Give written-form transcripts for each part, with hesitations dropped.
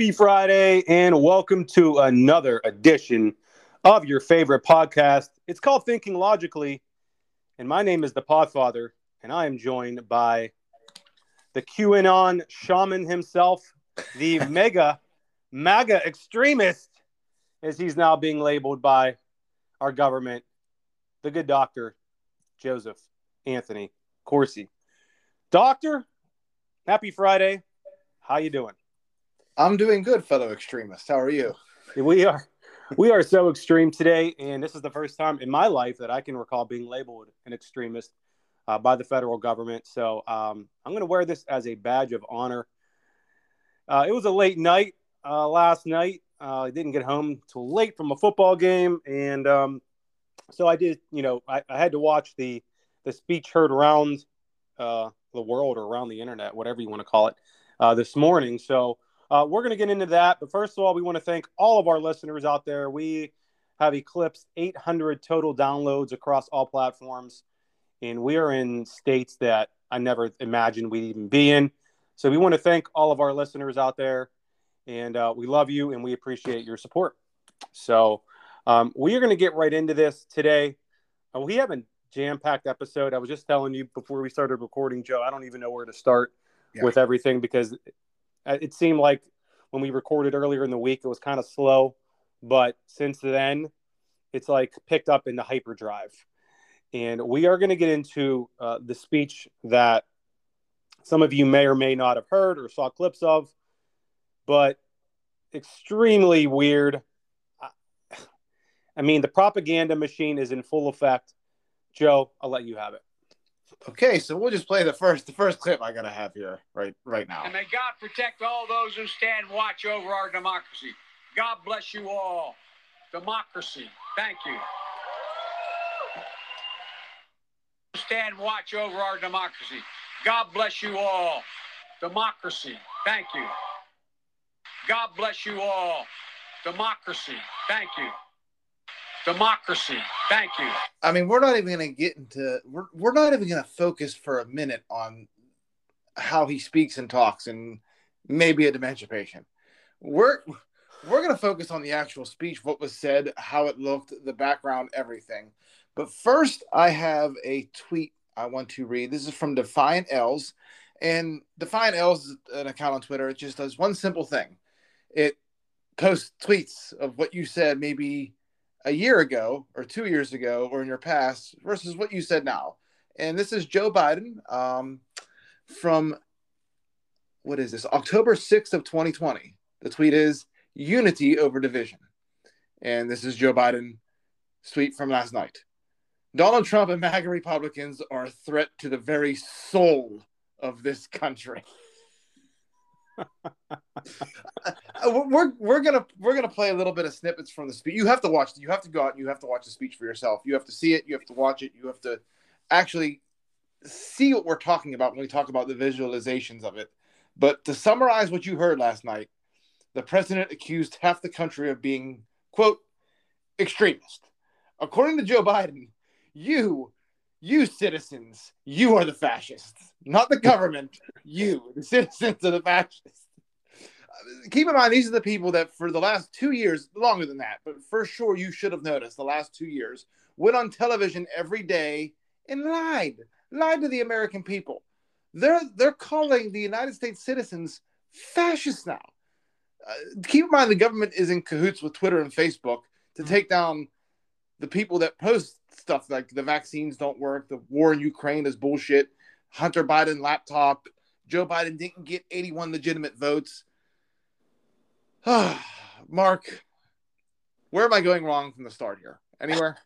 Happy Friday, and welcome to another edition of your favorite podcast. It's called Thinking Logically, and my name is the Podfather, and I am joined by the QAnon shaman himself, the MAGA extremist, as he's now being labeled by our government, the good doctor, Joseph Anthony Corsi. Doctor, happy Friday. How you doing? I'm doing good, fellow extremists. How are you? We are so extreme today, and this is the first time in my life that I can recall being labeled an extremist by the federal government. So I'm going to wear this as a badge of honor. It was a late night last night. I didn't get home till late from a football game, and so I did. You know, I had to watch the speech heard around the world or around the internet, whatever you want to call it, this morning. So. We're going to get into that, but first of all, we want to thank all of our listeners out there. We have eclipsed 800 total downloads across all platforms, and we are in states that I never imagined we'd even be in. So we want to thank all of our listeners out there, and we love you, and we appreciate your support. So we are going to get right into this today. We have a jam-packed episode. I was just telling you before we started recording, Joe, I don't even know where to start with everything because it seemed like when we recorded earlier in the week, it was kind of slow, but since then, it's like picked up into hyperdrive. And we are going to get into the speech that some of you may or may not have heard or saw clips of, but extremely weird. I mean, the propaganda machine is in full effect. Joe, I'll let you have it. Okay, so we'll just play the first clip I gotta have here right now. And may God protect all those who stand watch over our democracy. God bless you all. Democracy. Thank you. Stand watch over our democracy. God bless you all. Democracy. Thank you. God bless you all. Democracy. Thank you. Democracy. Thank you. I mean, we're not even going to get into we're not even going to focus for a minute on how he speaks and talks and maybe a dementia patient. We're going to focus on the actual speech, what was said, how it looked, the background, everything. But first, I have a tweet I want to read. This is from Defiant L's, and Defiant L's is an account on Twitter. It just does one simple thing. It posts tweets of what you said maybe a year ago or 2 years ago or in your past versus what you said now. And this is Joe Biden from, what is this, October 6th of 2020. The tweet is unity over division. And this is Joe Biden's tweet from last night. Donald Trump and MAGA Republicans are a threat to the very soul of this country. We're gonna play a little bit of snippets from the speech. You have to watch. You have to go out. And you have to watch the speech for yourself. You have to see it. You have to watch it. You have to actually see what we're talking about when we talk about the visualizations of it. But to summarize what you heard last night, the president accused half the country of being quote extremist. According to Joe Biden, you citizens, you are the fascists, not the government. You, the citizens, are the fascists. Keep in mind, these are the people that for the last 2 years, longer than that, but for sure you should have noticed the last 2 years, went on television every day and lied to the American people. They're calling the United States citizens fascists now. Keep in mind, the government is in cahoots with Twitter and Facebook to take down the people that post stuff like the vaccines don't work, the war in Ukraine is bullshit, Hunter Biden laptop, Joe Biden didn't get 81 legitimate votes. Mark, where am I going wrong from the start here? Anywhere?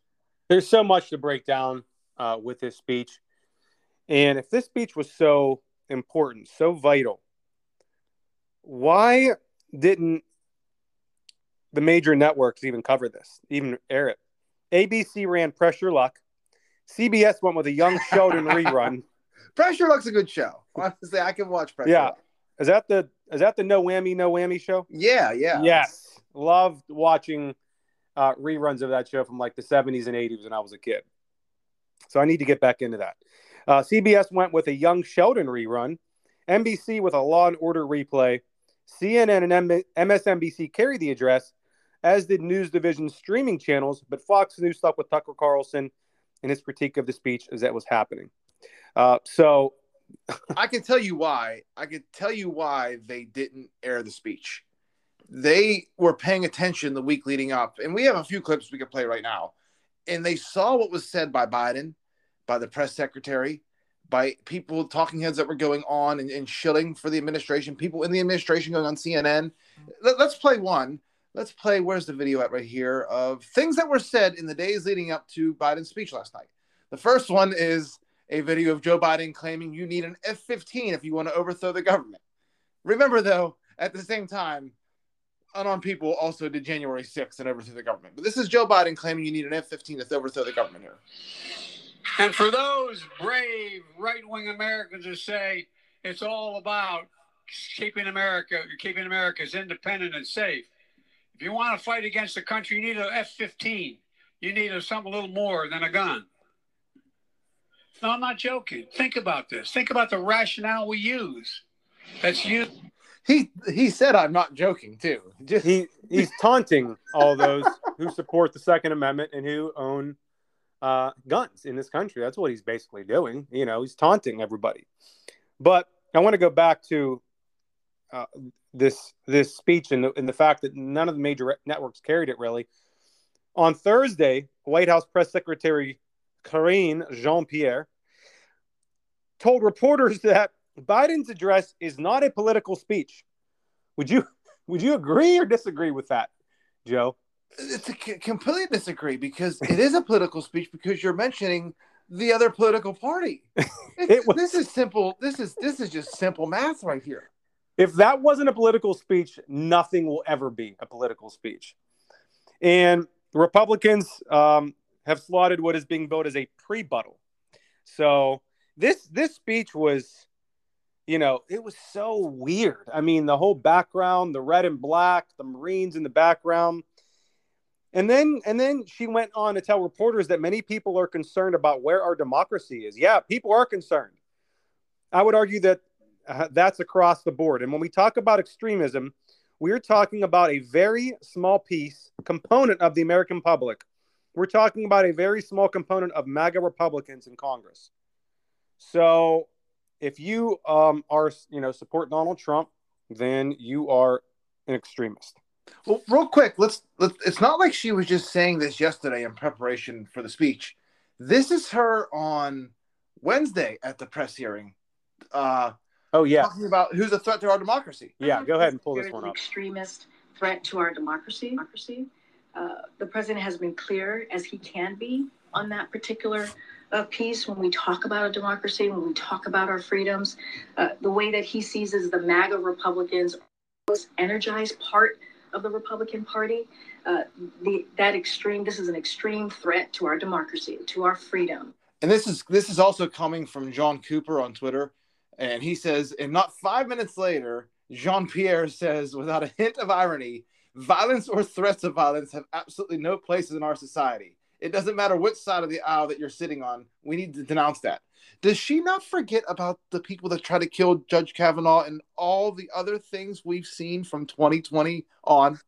There's so much to break down with this speech. And if this speech was so important, so vital, why didn't the major networks even cover this, even air it? ABC ran Pressure Luck. CBS went with a Young Sheldon rerun. Pressure Luck's a good show. Honestly, I can watch Pressure Luck. Is that the no whammy show? Yeah. Yes. Loved watching reruns of that show from like the 70s and 80s when I was a kid. So I need to get back into that. CBS went with a Young Sheldon rerun. NBC with a Law and Order replay. CNN and MSNBC carry the address, as did news division streaming channels, but Fox News stuck with Tucker Carlson and his critique of the speech as that was happening. So I can tell you why. I can tell you why they didn't air the speech. They were paying attention the week leading up, and we have a few clips we can play right now. And they saw what was said by Biden, by the press secretary, by people, talking heads that were going on and shilling for the administration, people in the administration going on CNN. Let's play one. Let's play, where's the video at right here, of things that were said in the days leading up to Biden's speech last night. The first one is a video of Joe Biden claiming you need an F-15 if you want to overthrow the government. Remember, though, at the same time, unarmed people also did January 6th and overthrew the government. But this is Joe Biden claiming you need an F-15 to overthrow the government here. And for those brave right-wing Americans who say it's all about keeping America's independent and safe, if you want to fight against the country, you need an F-15. You need something a little more than a gun. No, I'm not joking. Think about this. Think about the rationale we use. That's you. He said, I'm not joking, too. He's taunting all those who support the Second Amendment and who own guns in this country. That's what he's basically doing. You know, he's taunting everybody. But I want to go back to this speech and the fact that none of the major networks carried it, really. On Thursday, White House Press Secretary Karine Jean-Pierre told reporters that Biden's address is not a political speech. Would you agree or disagree with that, Joe? It's completely disagree, because it is a political speech, because you're mentioning the other political party. This is simple. This is just simple math right here. If that wasn't a political speech, nothing will ever be a political speech. And Republicans have slotted what is being billed as a pre-buttal. So this speech was, you know, it was so weird. I mean, the whole background, the red and black, the Marines in the background. And then she went on to tell reporters that many people are concerned about where our democracy is. Yeah, people are concerned. I would argue that that's across the board. And when we talk about extremism, we're talking about a very small piece, component of the American public. We're talking about a very small component of MAGA Republicans in Congress. So if you support Donald Trump, then you are an extremist. Well, real quick, let's. It's not like she was just saying this yesterday in preparation for the speech. This is her on Wednesday at the press hearing. Talking about who's a threat to our democracy. Yeah, go ahead and pull this one up. Extremist threat to our democracy. The president has been clear as he can be on that particular piece. When we talk about a democracy, when we talk about our freedoms, the way that he sees is the MAGA Republicans, most energized part of the Republican Party. This is an extreme threat to our democracy, to our freedom. And this is also coming from John Cooper on Twitter. And he says, and not 5 minutes later, Jean-Pierre says, without a hint of irony, violence or threats of violence have absolutely no place in our society. It doesn't matter which side of the aisle that you're sitting on. We need to denounce that. Does she not forget about the people that try to kill Judge Kavanaugh and all the other things we've seen from 2020 on?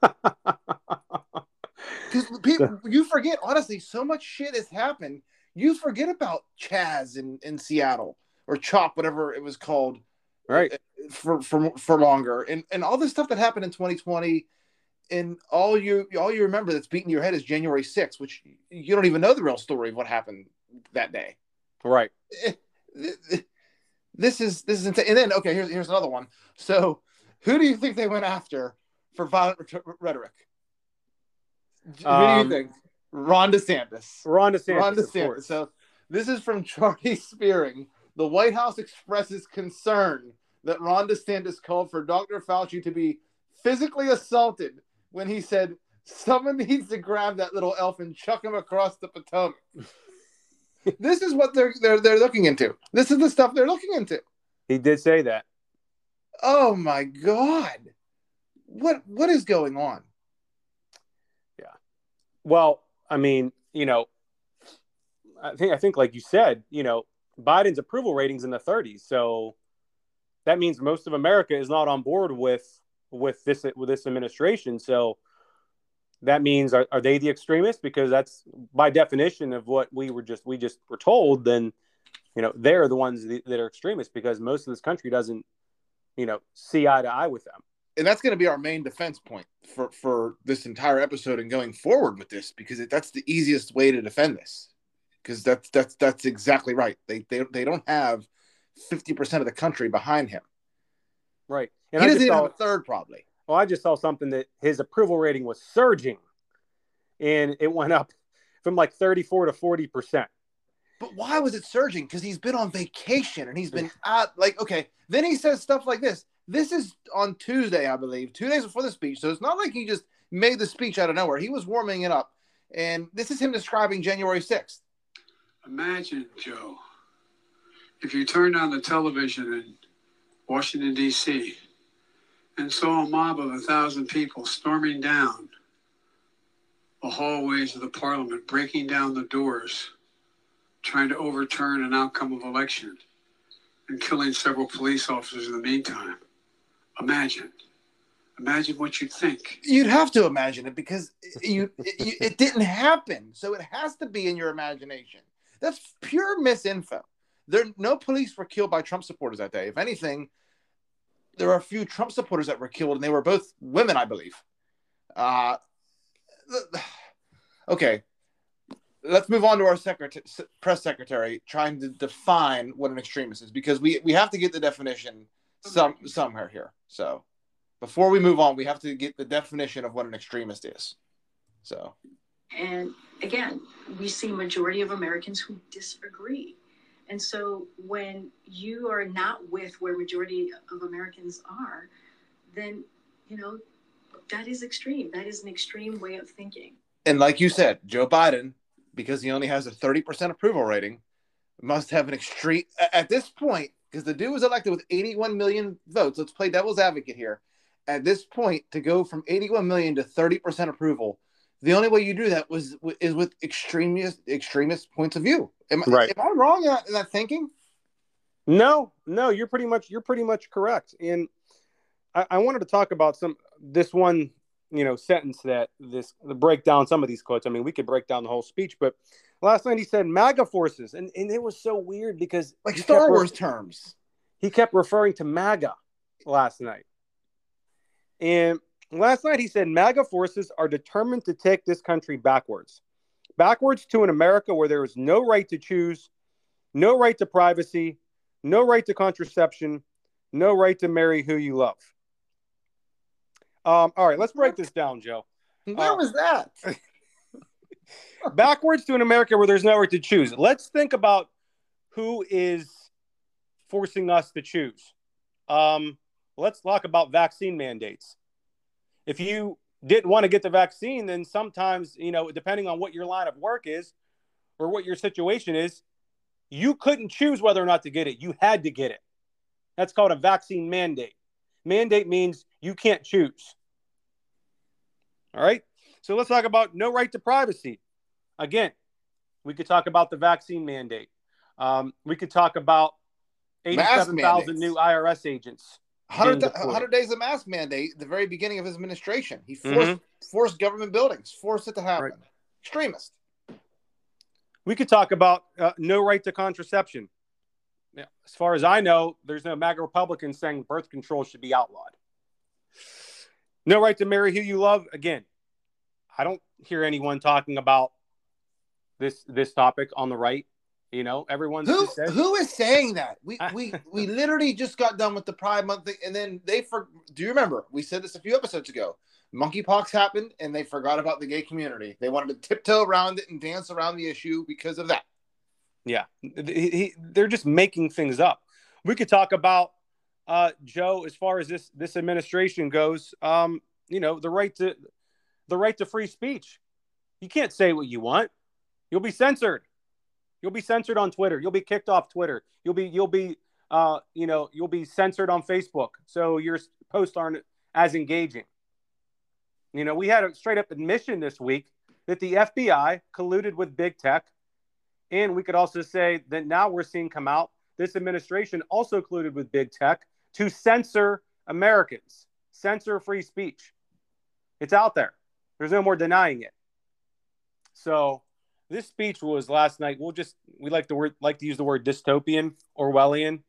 Because people, you forget, honestly, so much shit has happened. You forget about Chaz in Seattle, or CHOP, whatever it was called, right? For longer, and all this stuff that happened in 2020, and all you remember that's beating your head is January 6th, which you don't even know the real story of what happened that day, right? This is insane. And then okay, here's another one. So, who do you think they went after for violent rhetoric? Who do you think? Ron DeSantis. So this is from Charlie Spearing. The White House expresses concern that Ron DeSantis called for Dr. Fauci to be physically assaulted when he said, someone needs to grab that little elf and chuck him across the Potomac. This is what they're looking into. This is the stuff they're looking into. He did say that. Oh my God. What is going on? Yeah. Well, I mean, you know, I think like you said, you know, Biden's approval ratings in the 30s. So that means most of America is not on board with this administration. So that means are they the extremists? Because that's by definition of what we just were told. Then, you know, they're the ones that are extremists because most of this country doesn't, you know, see eye to eye with them. And that's going to be our main defense point for this entire episode and going forward with this, because that's the easiest way to defend this. Because that's exactly right. They don't have 50% of the country behind him. Right. And he doesn't even have a third, probably. Well, I just saw something that his approval rating was surging, and it went up from like 34 to 40%. But why was it surging? Because he's been on vacation and he's been out. Like, okay, then he says stuff like this. This is on Tuesday, I believe, 2 days before the speech. So it's not like he just made the speech out of nowhere. He was warming it up. And this is him describing January 6th. Imagine, Joe, if you turned on the television in Washington, D.C. and saw a mob of 1,000 people storming down the hallways of the parliament, breaking down the doors, trying to overturn an outcome of election and killing several police officers in the meantime. Imagine what you'd think. You'd have to imagine it because it didn't happen. So it has to be in your imagination. That's pure misinfo. No police were killed by Trump supporters that day. If anything, there are a few Trump supporters that were killed, and they were both women, I believe. Okay, let's move on to our press secretary trying to define what an extremist is, because we have to get the definition somewhere here. So before we move on, we have to get the definition of what an extremist is. So, and again, we see majority of Americans who disagree. And so when you are not with where majority of Americans are, then, you know, that is extreme. That is an extreme way of thinking. And like you said, Joe Biden, because he only has a 30% approval rating, must have an extreme at this point, because the dude was elected with 81 million votes. Let's play devil's advocate here. At this point, to go from 81 million to 30% approval, the only way you do that is with extremist points of view. Am I wrong in that thinking? No, you're pretty much correct. And I wanted to talk about this one, you know, sentence that break down some of these quotes. I mean, we could break down the whole speech, but last night he said MAGA forces, and it was so weird because like Star Wars terms, he kept referring to MAGA last night. And last night he said MAGA forces are determined to take this country backwards to an America where there is no right to choose, no right to privacy, no right to contraception, no right to marry who you love. All right, let's break this down, Joe. Where was that? Backwards to an America where there's no right to choose. Let's think about who is forcing us to choose. Let's talk about vaccine mandates. If you didn't want to get the vaccine, then sometimes, you know, depending on what your line of work is or what your situation is, you couldn't choose whether or not to get it. You had to get it. That's called a vaccine mandate. Mandate means you can't choose. All right. So let's talk about no right to privacy. Again, we could talk about the vaccine mandate. We could talk about 87,000 new IRS agents. 100 days of mask mandate at the very beginning of his administration. He forced government buildings, forced it to happen. Right. Extremist. We could talk about no right to contraception. Yeah. As far as I know, there's no MAGA Republicans saying birth control should be outlawed. No right to marry who you love. Again, I don't hear anyone talking about this topic on the right. You know, everyone's who is saying that? We literally just got done with the Pride Month thing, and then do you remember? We said this a few episodes ago. Monkeypox happened, and they forgot about the gay community. They wanted to tiptoe around it and dance around the issue because of that. Yeah, they're just making things up. We could talk about Joe as far as this administration goes. You know, the right to free speech. You can't say what you want. You'll be censored. You'll be censored on Twitter. You'll be kicked off Twitter. You'll be censored on Facebook. So your posts aren't as engaging. You know, we had a straight up admission this week that the FBI colluded with big tech. And we could also say that now we're seeing come out, this administration also colluded with big tech to censor Americans, censor free speech. It's out there. There's no more denying it. So this speech was last night. We like to use the word dystopian, Orwellian,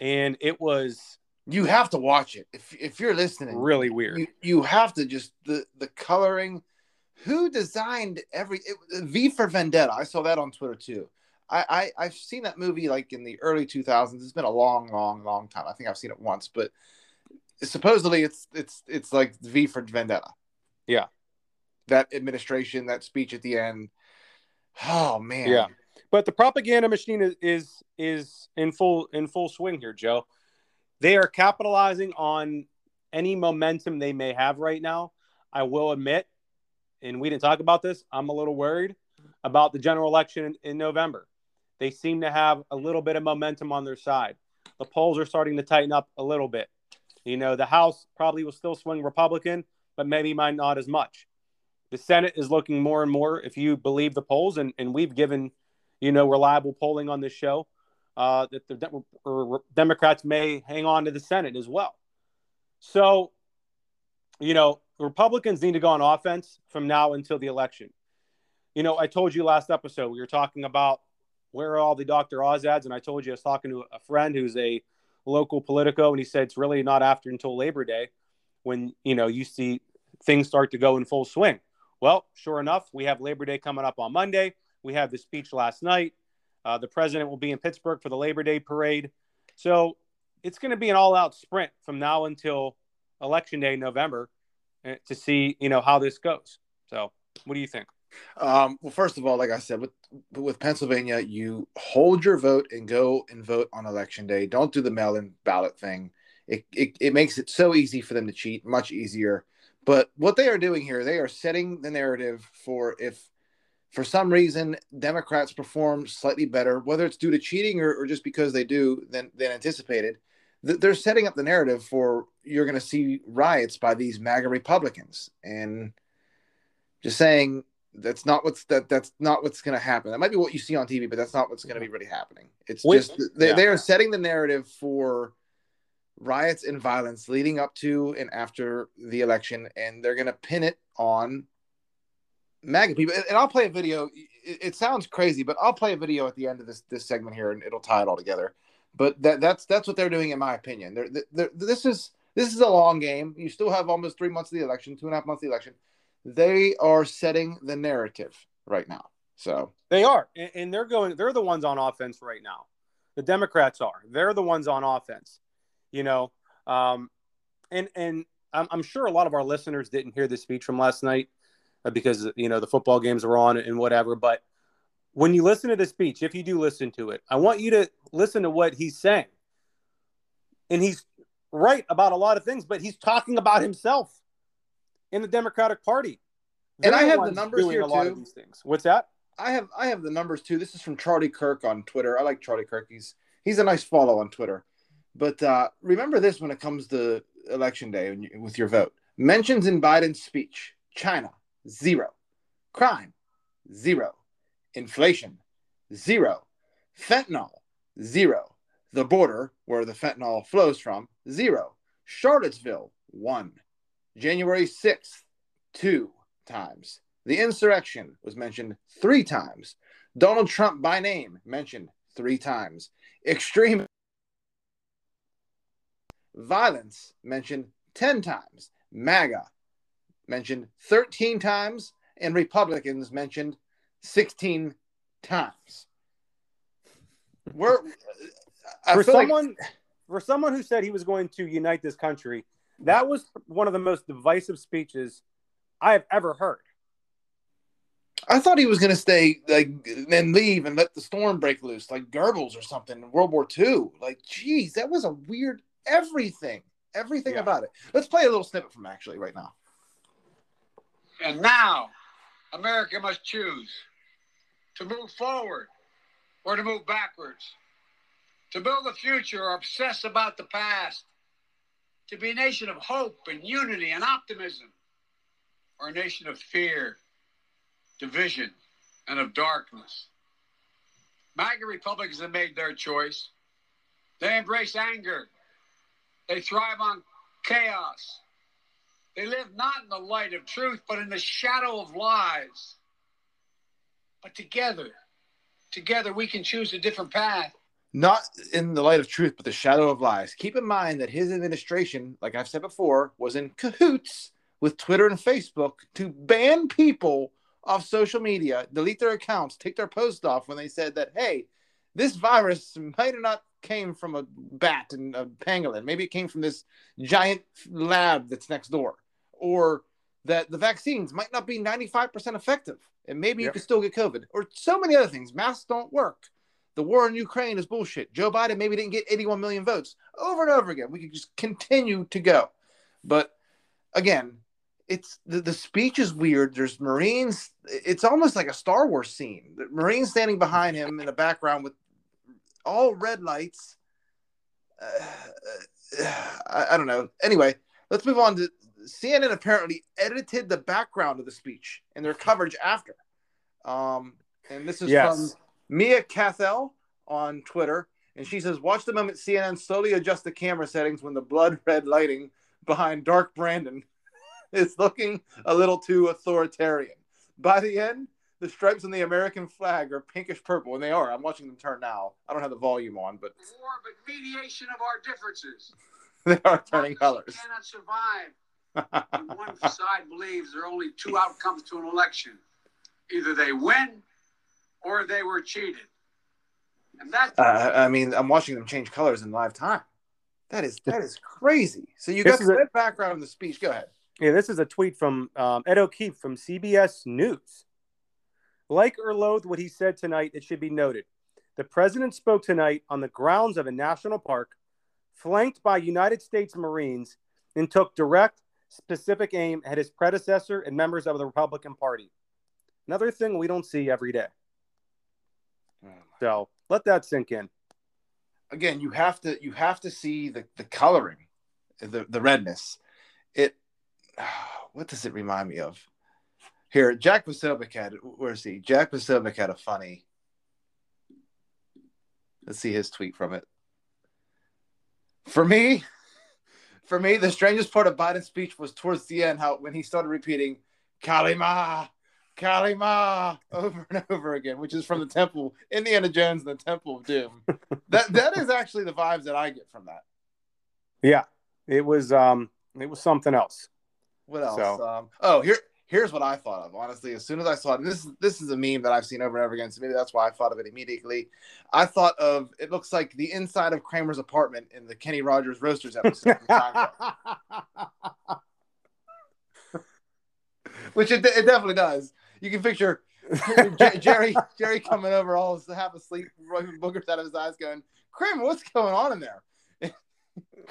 and it was. You have to watch it if you're listening. Really weird. You have to just the coloring. Who designed V for Vendetta? I saw that on Twitter too. I've seen that movie like in the early 2000s. It's been a long time. I think I've seen it once, but supposedly it's like V for Vendetta. Yeah, that administration, that speech at the end. Oh man. Yeah, but the propaganda machine is in full swing here, Joe. They are capitalizing on any momentum they may have right now. I will admit, and we didn't talk about this, I'm a little worried about the general election in November. They seem to have a little bit of momentum on their side. The polls are starting to tighten up a little bit. You know, the House probably will still swing Republican, but maybe might not as much. The Senate is looking more and more, if you believe the polls, and we've given, you know, reliable polling on this show, that the Democrats may hang on to the Senate as well. So, you know, Republicans need to go on offense from now until the election. You know, I told you last episode, we were talking about where are all the Dr. Oz ads, and I told you I was talking to a friend who's a local Politico, and he said it's really not after until Labor Day when, you know, you see things start to go in full swing. Well, sure enough, we have Labor Day coming up on Monday. We have the speech last night. The president will be in Pittsburgh for the Labor Day parade. So it's going to be an all-out sprint from now until Election Day in November to see, you know, how this goes. So what do you think? Well, first of all, like I said, with Pennsylvania, you hold your vote and go and vote on Election Day. Don't do the mail-in ballot thing. It makes it so easy for them to cheat, much easier. But what they are doing here, they are setting the narrative for if, for some reason, Democrats perform slightly better, whether it's due to cheating or just because they do than anticipated. They're setting up the narrative for you're going to see riots by these MAGA Republicans, and just saying that's not what's going to happen. That might be what you see on TV, but that's not what's going to be really happening. It's they are setting the narrative for riots and violence leading up to and after the election, and they're going to pin it on MAGA people. And I'll play a video. It sounds crazy, but I'll play a video at the end of this segment here, and it'll tie it all together. But that's what they're doing, in my opinion. This is a long game. You still have almost 3 months of the election, 2.5 months of the election. They are setting the narrative right now. So they are, and they're the ones on offense right now. The Democrats are. They're the ones on offense. You know, and I'm sure a lot of our listeners didn't hear the speech from last night because, you know, the football games were on and whatever. But when you listen to the speech, if you do listen to it, I want you to listen to what he's saying. And he's right about a lot of things, but he's talking about himself in the Democratic Party. And I have the numbers here, too. What's that? I have the numbers, too. This is from Charlie Kirk on Twitter. I like Charlie Kirk. He's a nice follow on Twitter. But remember this when it comes to Election Day with your vote. Mentions in Biden's speech: China, 0. Crime, 0. Inflation, 0. Fentanyl, 0. The border, where the fentanyl flows from, 0. Charlottesville, 1. January 6th, 2 times. The insurrection was mentioned 3 times. Donald Trump by name mentioned 3 times. Extreme violence mentioned 10 times. MAGA mentioned 13 times. And Republicans mentioned 16 times. For someone who said he was going to unite this country, that was one of the most divisive speeches I have ever heard. I thought he was going to stay, like, then leave and let the storm break loose, like Goebbels or something in World War II. Like, geez, that was a weird everything yeah. about it. Let's play a little snippet from actually right now. And now, America must choose to move forward or to move backwards, to build the future or obsess about the past, to be a nation of hope and unity and optimism, or a nation of fear, division, and of darkness. MAGA Republicans have made their choice. They embrace anger. They thrive on chaos. They live not in the light of truth, but in the shadow of lies. But together we can choose a different path. Not in the light of truth, but the shadow of lies. Keep in mind that his administration, like I've said before, was in cahoots with Twitter and Facebook to ban people off social media, delete their accounts, take their posts off when they said that, hey, this virus might have not came from a bat and a pangolin. Maybe it came from this giant lab that's next door. Or that the vaccines might not be 95% effective. And maybe you could still get COVID. Or so many other things. Masks don't work. The war in Ukraine is bullshit. Joe Biden maybe didn't get 81 million votes. Over and over again. We could just continue to go. But again, it's the speech is weird. There's Marines. It's almost like a Star Wars scene. The Marines standing behind him in the background with all red lights. I don't know. Anyway, let's move on to CNN apparently edited the background of the speech and their coverage after. And this is from Mia Cathell on Twitter. And she says, watch the moment CNN slowly adjusts the camera settings when the blood red lighting behind Dark Brandon it's looking a little too authoritarian. By the end, the stripes on the American flag are pinkish purple, and they are. I'm watching them turn now. I don't have the volume on, but... War, but mediation of our differences. They are turning colors. Cannot survive. When one side believes there are only two outcomes to an election. Either they win, or they were cheated. And that's... I mean, I'm watching them change colors in live time. That is crazy. So you got the red background in the speech. Go ahead. Yeah, this is a tweet from Ed O'Keefe from CBS News. Like or loathe what he said tonight, it should be noted. The president spoke tonight on the grounds of a national park, flanked by United States Marines, and took direct, specific aim at his predecessor and members of the Republican Party. Another thing we don't see every day. So let that sink in. Again, you have to see the coloring, the redness. What does it remind me of? Here, Jack Posobiec had, where's he? Jack Posobiec had a funny. Let's see his tweet from it. For me, the strangest part of Biden's speech was towards the end, when he started repeating Kalima, Kalima over and over again, which is from the Temple, Indiana Jones and the Temple of Doom. that is actually the vibes that I get from that. Yeah, it was something else. What else? So. Here's what I thought of, honestly. As soon as I saw it, and this is a meme that I've seen over and over again, so maybe that's why I thought of it immediately. I thought of, it looks like the inside of Kramer's apartment in the Kenny Rogers Roasters episode. Which it definitely does. You can picture Jerry coming over, all half asleep, rubbing boogers out of his eyes, going, Kramer, what's going on in there?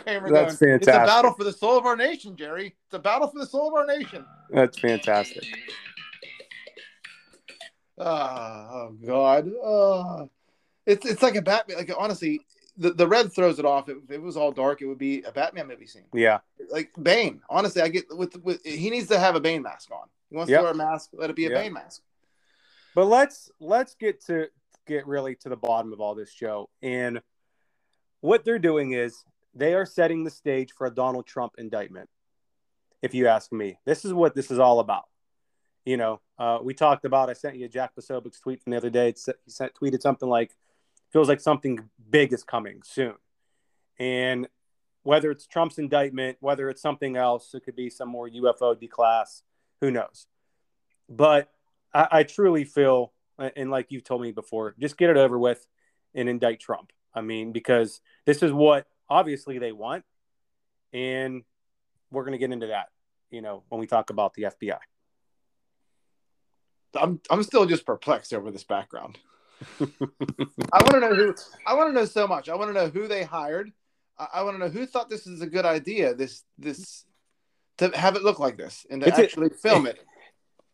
Kramer that's going, fantastic. It's a battle for the soul of our nation, Jerry. It's a battle for the soul of our nation. That's fantastic. Oh God. It's like a Batman. Like honestly, the red throws it off. If it was all dark, it would be a Batman movie scene. Yeah. Like Bane. Honestly, I get with he needs to have a Bane mask on. He wants to wear a mask. Let it be a Bane mask. But let's get really to the bottom of all this, Joe. And what they're doing is they are setting the stage for a Donald Trump indictment. If you ask me, this is what this is all about. You know, we talked about, I sent you Jack Posobiec's tweet from the other day. He tweeted something like, feels like something big is coming soon. And whether it's Trump's indictment, whether it's something else, it could be some more UFO D-class, who knows? But I truly feel, and like you've told me before, just get it over with and indict Trump. I mean, because this is what obviously they want. And we're going to get into that, you know, when we talk about the FBI. I'm still just perplexed over this background. I want to know so much. I want to know who they hired. I want to know who thought this is a good idea. This to have it look like this and to film it.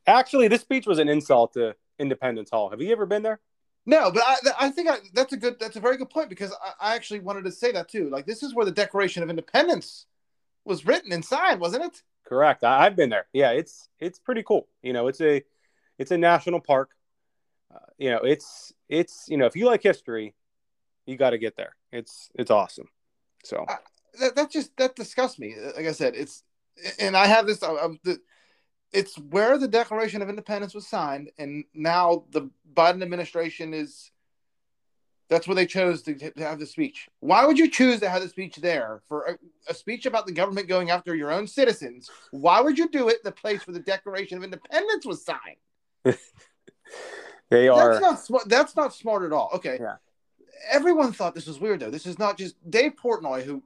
Actually, this speech was an insult to Independence Hall. Have you ever been there? No, but I think that's a very good point, because I actually wanted to say that too. Like, this is where the Declaration of Independence was written and signed, wasn't it? Correct. I've been there. Yeah, it's pretty cool. You know, it's a national park. You know, it's you know, if you like history, you got to get there. It's awesome. So that disgusts me. Like I said, it's where the Declaration of Independence was signed, and now the Biden administration is. That's where they chose to have the speech. Why would you choose to have the speech there for a speech about the government going after your own citizens? Why would you do it in the place where the Declaration of Independence was signed? That's not smart at all. Okay. Yeah. Everyone thought this was weird, though. This is not just Dave Portnoy, who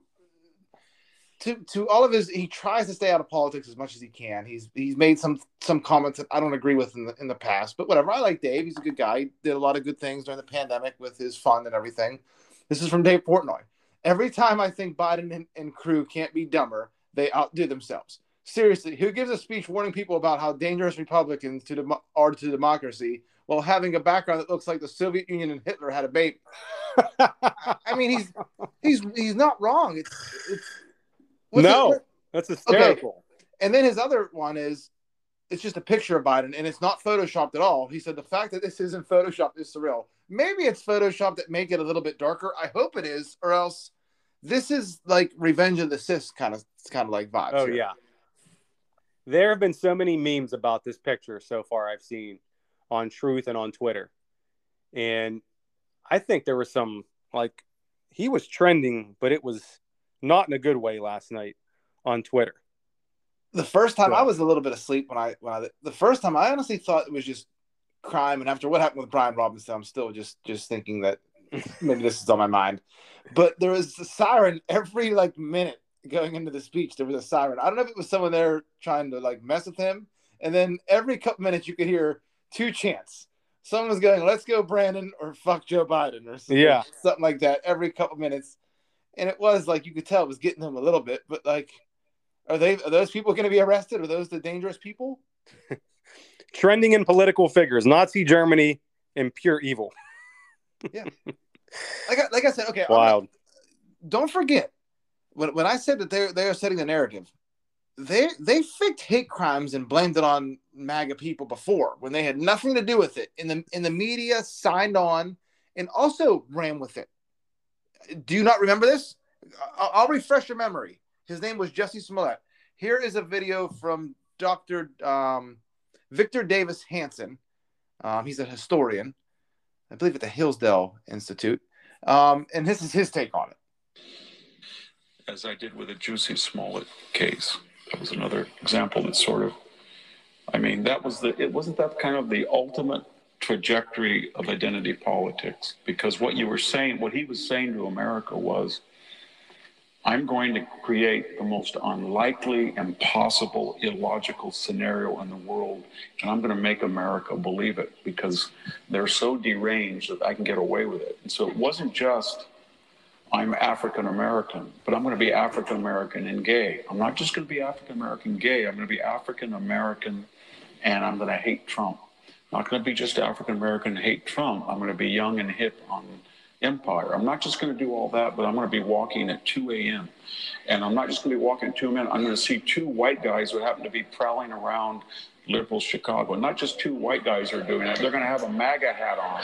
to all of his, he tries to stay out of politics as much as he can. He's made some comments that I don't agree with in the past, but whatever. I like Dave. He's a good guy. He did a lot of good things during the pandemic with his fund and everything. This is from Dave Portnoy. Every time I think Biden and crew can't be dumber, they outdo themselves. Seriously, who gives a speech warning people about how dangerous Republicans are to democracy while having a background that looks like the Soviet Union and Hitler had a baby? I mean, he's not wrong. That's hysterical. Okay. And then his other one is, it's just a picture of Biden, and it's not photoshopped at all. He said the fact that this isn't photoshopped is surreal. Maybe it's photoshopped that make it a little bit darker. I hope it is, or else this is like Revenge of the Sith kind of like vibes. Oh, here. Yeah. There have been so many memes about this picture so far I've seen on Truth and on Twitter. And I think there was some, like, he was trending, but it was not in a good way last night on Twitter. The first time I was a little bit asleep when I the first time I honestly thought it was just crime. And after what happened with Brian Robinson, I'm still just thinking that maybe this is on my mind, but there was a siren every like minute going into the speech. There was a siren. I don't know if it was someone there trying to like mess with him. And then every couple minutes you could hear two chants. Someone was going, "Let's go Brandon," or "Fuck Joe Biden," or something like that every couple minutes. And it was like, you could tell it was getting them a little bit, but like, are those people going to be arrested? Are those the dangerous people? Trending in political figures, Nazi Germany and pure evil. Yeah. Like I said, okay. Wild. Don't forget when I said that they are setting the narrative, they faked hate crimes and blamed it on MAGA people before when they had nothing to do with it, and the media signed on and also ran with it. Do you not remember this? I'll refresh your memory. His name was Jesse Smollett. Here is a video from Dr. Victor Davis Hanson. He's a historian, I believe, at the Hillsdale Institute. And this is his take on it. As I did with the Jussie Smollett case, that was another example that sort of, I mean, that was it wasn't that kind of the ultimate trajectory of identity politics, because what he was saying to America was, I'm going to create the most unlikely, impossible, illogical scenario in the world, and I'm going to make America believe it because they're so deranged that I can get away with it. And so it wasn't just, I'm African American, but I'm going to be African American and gay. I'm not just going to be African American gay, I'm going to be African American and I'm going to hate Trump. Not going to be just African-American hate Trump. I'm going to be young and hip on empire. I'm not just going to do all that, but I'm going to be walking at 2 a.m. And I'm not just going to be walking at 2 a.m. I'm going to see two white guys who happen to be prowling around liberal Chicago. Not just two white guys are doing it. They're going to have a MAGA hat on.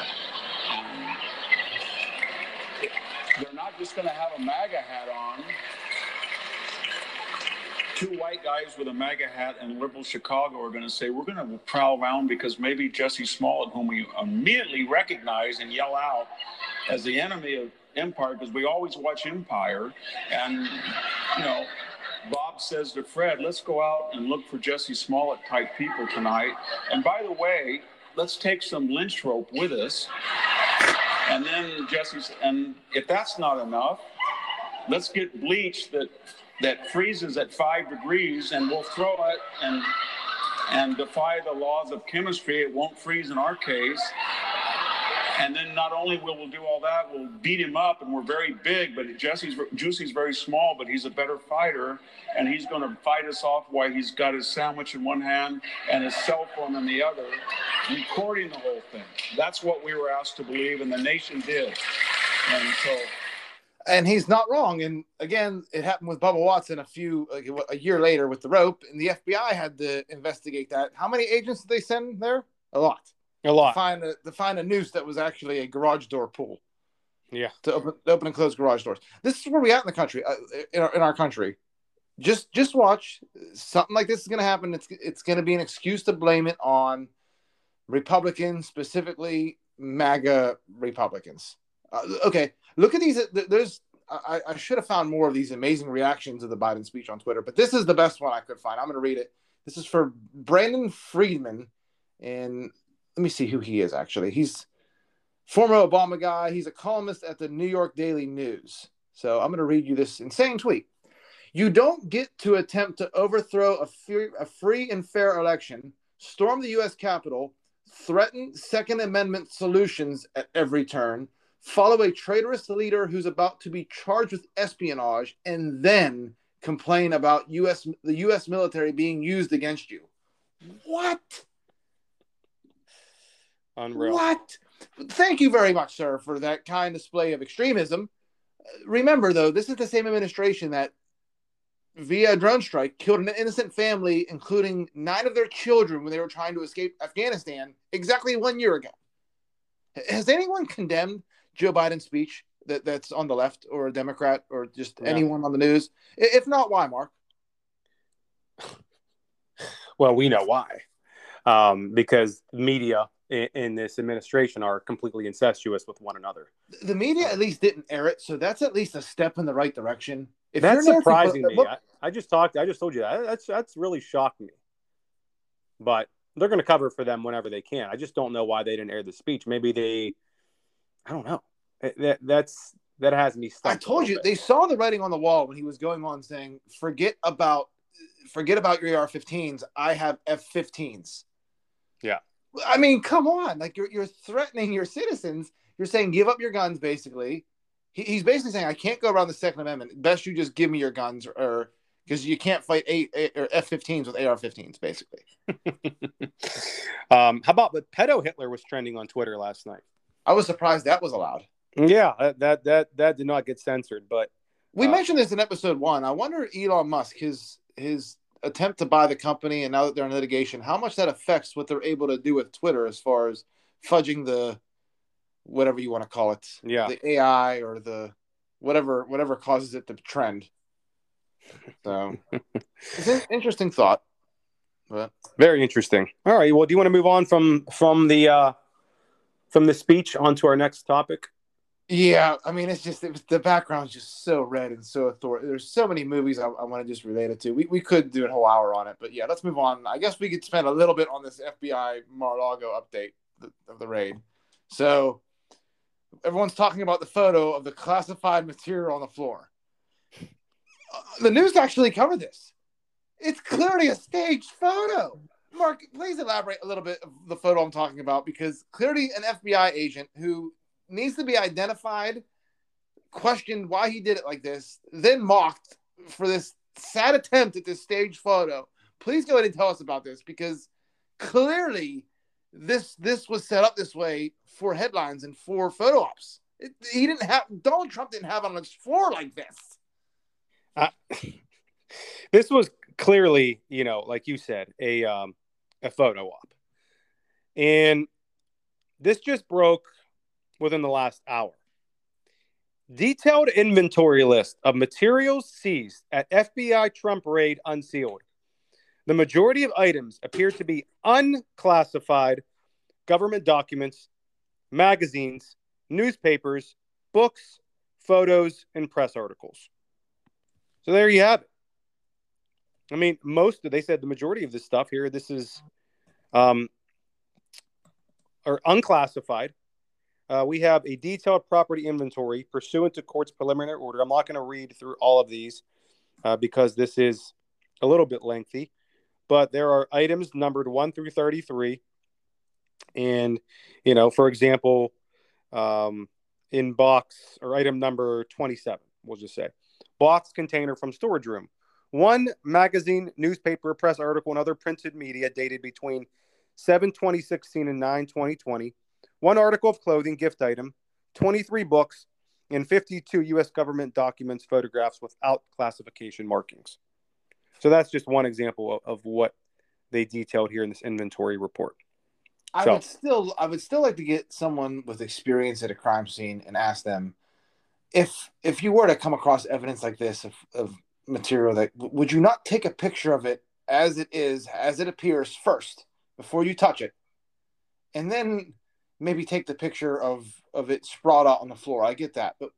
They're not just going to have a MAGA hat on. Two white guys with a MAGA hat in liberal Chicago are going to say, we're going to prowl around because maybe Jesse Smollett, whom we immediately recognize and yell out as the enemy of Empire, because we always watch Empire, and, you know, Bob says to Fred, let's go out and look for Jesse Smollett type people tonight. And by the way, let's take some lynch rope with us. And then and if that's not enough, let's get bleach that freezes at 5 degrees, and we'll throw it and defy the laws of chemistry. It won't freeze in our case. And then not only will we do all that, we'll beat him up, and we're very big, but Juicy's very small, but he's a better fighter, and he's going to fight us off while he's got his sandwich in one hand and his cell phone in the other, recording the whole thing. That's what we were asked to believe, and the nation did. And so... And he's not wrong. And again, it happened with Bubba Watson a year later with the rope, and the FBI had to investigate that. How many agents did they send there? A lot. To find a noose that was actually a garage door pull. Yeah. To open and close garage doors. This is where we at in the country, in our country. Just watch. Something like this is going to happen. It's going to be an excuse to blame it on Republicans, specifically MAGA Republicans. Okay, look at these. There's I should have found more of these amazing reactions of the Biden speech on Twitter, but this is the best one I could find. I'm going to read it. This is for Brandon Friedman, and let me see who he is, actually. He's former Obama guy. He's a columnist at the New York Daily News. So I'm going to read you this insane tweet. You don't get to attempt to overthrow a free and fair election, storm the U.S. Capitol, threaten Second Amendment solutions at every turn, follow a traitorous leader who's about to be charged with espionage, and then complain about the U.S. military being used against you. What? Unreal. What? Thank you very much, sir, for that kind display of extremism. Remember, though, this is the same administration that, via a drone strike, killed an innocent family, including 9 of their children, when they were trying to escape Afghanistan exactly 1 year ago. Has anyone condemned Joe Biden's speech that's on the left, or a Democrat, or just anyone on the news? If not, why, Mark? Well, we know why. Because media in this administration are completely incestuous with one another. The media at least didn't air it, so that's at least a step in the right direction. If that's surprising to me. I just told you that. That's really shocked me. But they're going to cover for them whenever they can. I just don't know why they didn't air the speech. Maybe they, I don't know. That has me stuck. I told you they saw the writing on the wall when he was going on saying, "Forget about your AR-15s. I have F-15s." Yeah. I mean, come on! Like you're threatening your citizens. You're saying give up your guns, basically. He's basically saying, I can't go around the Second Amendment. Best you just give me your guns, or because you can't fight F-15s with AR-15s, basically. How about the pedo Hitler was trending on Twitter last night? I was surprised that was allowed. Yeah, that did not get censored. But we mentioned this in episode 1. I wonder Elon Musk, his attempt to buy the company, and now that they're in litigation, how much that affects what they're able to do with Twitter as far as fudging the, whatever you want to call it, the AI or the whatever causes it to trend. So it's an interesting thought. But. Very interesting. All right. Well, do you want to move on from the speech onto our next topic? Yeah, I mean, the background's just so red and so authoritative. There's so many movies I want to just relate it to. We could do a whole hour on it, but yeah, let's move on. I guess we could spend a little bit on this FBI Mar-a-Lago update of the raid. So. Everyone's talking about the photo of the classified material on the floor. The news actually covered this. It's clearly a staged photo. Mark, please elaborate a little bit of the photo I'm talking about, because clearly an FBI agent who needs to be identified, questioned why he did it like this, then mocked for this sad attempt at this staged photo. Please go ahead and tell us about this, because clearly this was set up this way for headlines and for photo ops. Donald Trump didn't have on his floor like this. This was clearly, like you said, a photo op. And this just broke within the last hour. Detailed inventory list of materials seized at FBI Trump raid unsealed. The majority of items appear to be unclassified government documents, magazines, newspapers, books, photos, and press articles. So there you have it. I mean, they said the majority of this stuff here, this is or unclassified. We have a detailed property inventory pursuant to court's preliminary order. I'm not going to read through all of these because this is a little bit lengthy. But there are items numbered 1 through 33. And, for example, in box or item number 27, we'll just say, box container from storage room, 1 magazine, newspaper, press article, and other printed media dated between 7/2016 and 9/2020, 1 article of clothing, gift item, 23 books, and 52 U.S. government documents, photographs without classification markings. So that's just one example of what they detailed here in this inventory report. I would still like to get someone with experience at a crime scene and ask them, if you were to come across evidence like this of material, that would you not take a picture of it as it is, as it appears first before you touch it, and then maybe take the picture of it sprawled out on the floor? I get that, but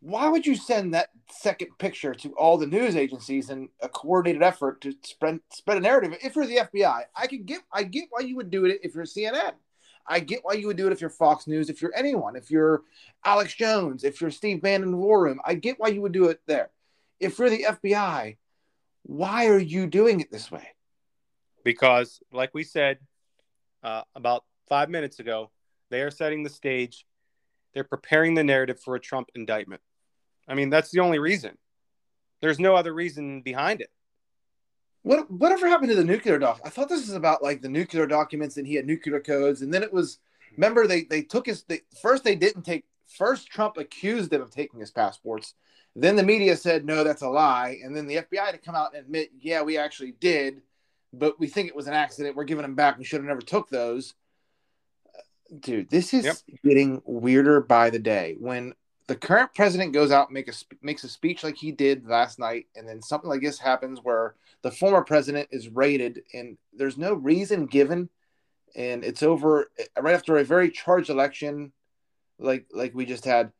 why would you send that second picture to all the news agencies in a coordinated effort to spread a narrative? If you're the FBI, I get why you would do it. If you're CNN, I get why you would do it. If you're Fox News, if you're anyone, if you're Alex Jones, if you're Steve Bannon in the War Room, I get why you would do it there. If you're the FBI, why are you doing it this way? Because, like we said about 5 minutes ago, they are setting the stage. They're preparing the narrative for a Trump indictment. I mean, that's the only reason. There's no other reason behind it. Whatever happened to the nuclear doc? I thought this was about like the nuclear documents, and he had nuclear codes. And then it was, remember, they took his, first Trump accused them of taking his passports. Then the media said, no, that's a lie. And then the FBI had to come out and admit, yeah, we actually did, but we think it was an accident. We're giving them back. We should have never took those. Dude, this is getting weirder by the day. When the current president goes out and makes a speech like he did last night, and then something like this happens where the former president is raided and there's no reason given, and it's over right after a very charged election like we just had.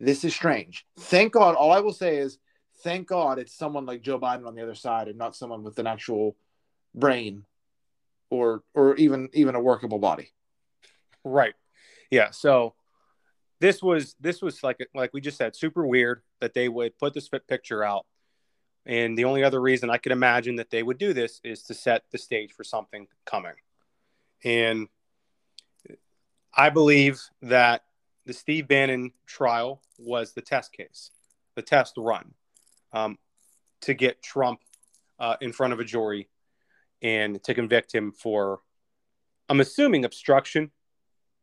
This is strange. Thank God. All I will say is thank God it's someone like Joe Biden on the other side and not someone with an actual brain or even a workable body. Right. Yeah. So this was like we just said, super weird that they would put this picture out. And the only other reason I could imagine that they would do this is to set the stage for something coming. And I believe that the Steve Bannon trial was the test case, the test run to get Trump in front of a jury and to convict him for, I'm assuming, obstruction.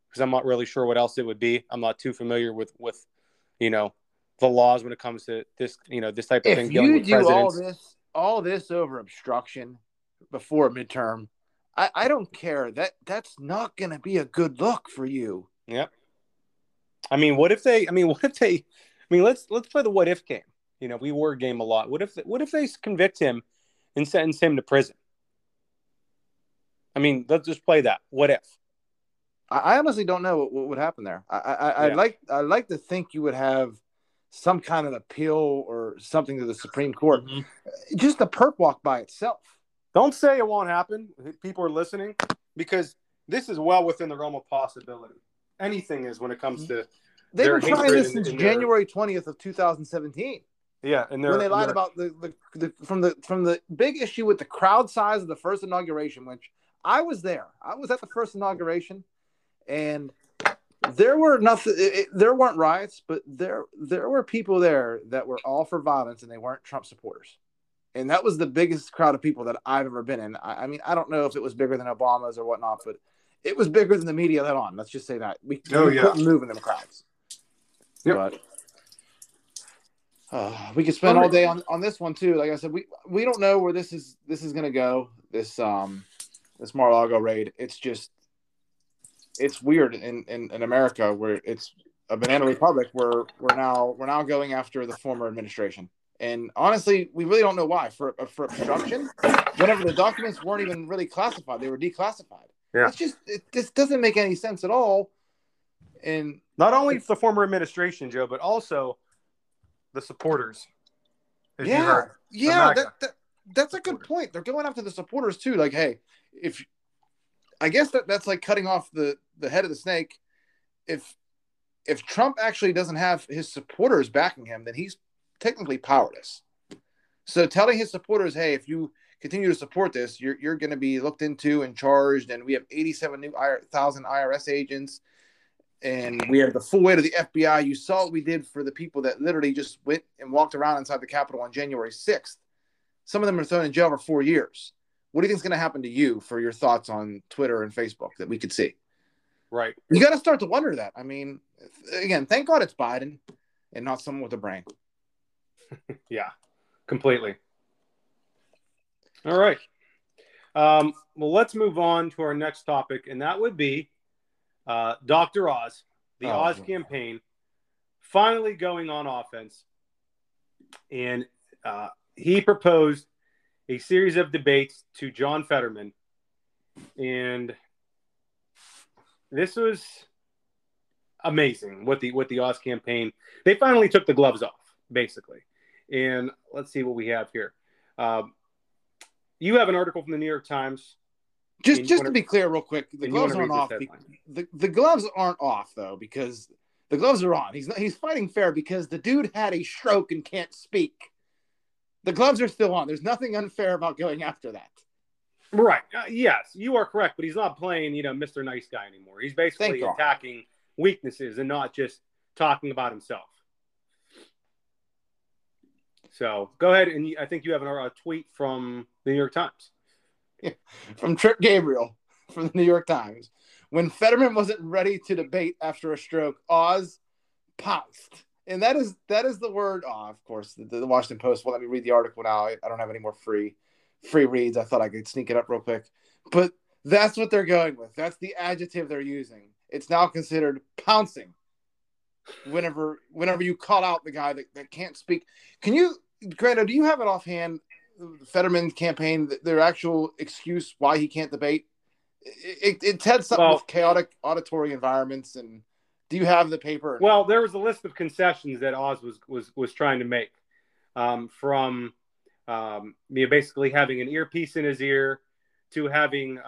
Because I'm not really sure what else it would be. I'm not too familiar with you know, the laws when it comes to this, you know, this type of thing. If you do all this over obstruction before midterm, I don't care. That's not going to be a good look for you. Yep. I mean, let's play the what if game. You know, we word game a lot. What if they convict him and sentence him to prison? I mean, let's just play that. What if? I honestly don't know what would happen there. I'd like to think you would have some kind of appeal or something to the Supreme Court. Mm-hmm. Just the perp walk by itself. Don't say it won't happen. People are listening, because this is well within the realm of possibility. Anything is when it comes to. They were trying this since January 20th of 2017. Yeah, and when they lied about the big issue with the crowd size of the first inauguration, which I was there. I was at the first inauguration. And there weren't riots, but there were people there that were all for violence, and they weren't Trump supporters. And that was the biggest crowd of people that I've ever been in. I mean, I don't know if it was bigger than Obama's or whatnot, but it was bigger than the media let on. Let's just say that. We couldn't move in them crowds. Yep. But we could spend all day on this one too. Like I said, we don't know where this is going to go. This Mar-a-Lago raid. It's just. It's weird in America, where it's a banana republic, where we're now going after the former administration. And honestly, we really don't know why. For obstruction, whenever the documents weren't even really classified, they were declassified. Yeah. This doesn't make any sense at all. And not only the former administration, Joe, but also the supporters. That's a good point. They're going after the supporters too. Like, hey, if I guess that's like cutting off the head of the snake. If Trump actually doesn't have his supporters backing him, then he's technically powerless. So telling his supporters, hey, if you continue to support this, you're going to be looked into and charged. And we have 87,000 IRS agents. And we have the full weight of the FBI. You saw what we did for the people that literally just went and walked around inside the Capitol on January 6th. Some of them are thrown in jail for 4 years. What do you think is going to happen to you for your thoughts on Twitter and Facebook that we could see? Right. You got to start to wonder that. I mean, again, thank God it's Biden and not someone with a brain. Yeah, completely. All right. Well, let's move on to our next topic, and that would be Dr. Oz, the Oz campaign finally going on offense. And he proposed a series of debates to John Fetterman. And this was amazing what the Oz campaign, they finally took the gloves off, basically. And let's see what we have here. You have an article from the New York Times. Just to be clear real quick, the gloves aren't off. The gloves aren't off, though, because the gloves are on. He's fighting fair because the dude had a stroke and can't speak. The gloves are still on. There's nothing unfair about going after that. Right. Yes, you are correct, but he's not playing, Mr. Nice Guy anymore. He's basically attacking weaknesses and not just talking about himself. So go ahead, and I think you have a tweet from the New York Times. Yeah, from Trip Gabriel from the New York Times. When Fetterman wasn't ready to debate after a stroke, Oz pounced. And that is the word. Oh, of course, the Washington Post won't let me read the article now. I don't have any more free reads. I thought I could sneak it up real quick. But that's what they're going with. That's the adjective they're using. It's now considered pouncing whenever you call out the guy that can't speak. Can you, Grando, do you have it offhand, Fetterman campaign, their actual excuse why he can't debate? It had something with chaotic auditory environments. And do you have the paper? Well, there was a list of concessions that Oz was trying to make, from basically having an earpiece in his ear to having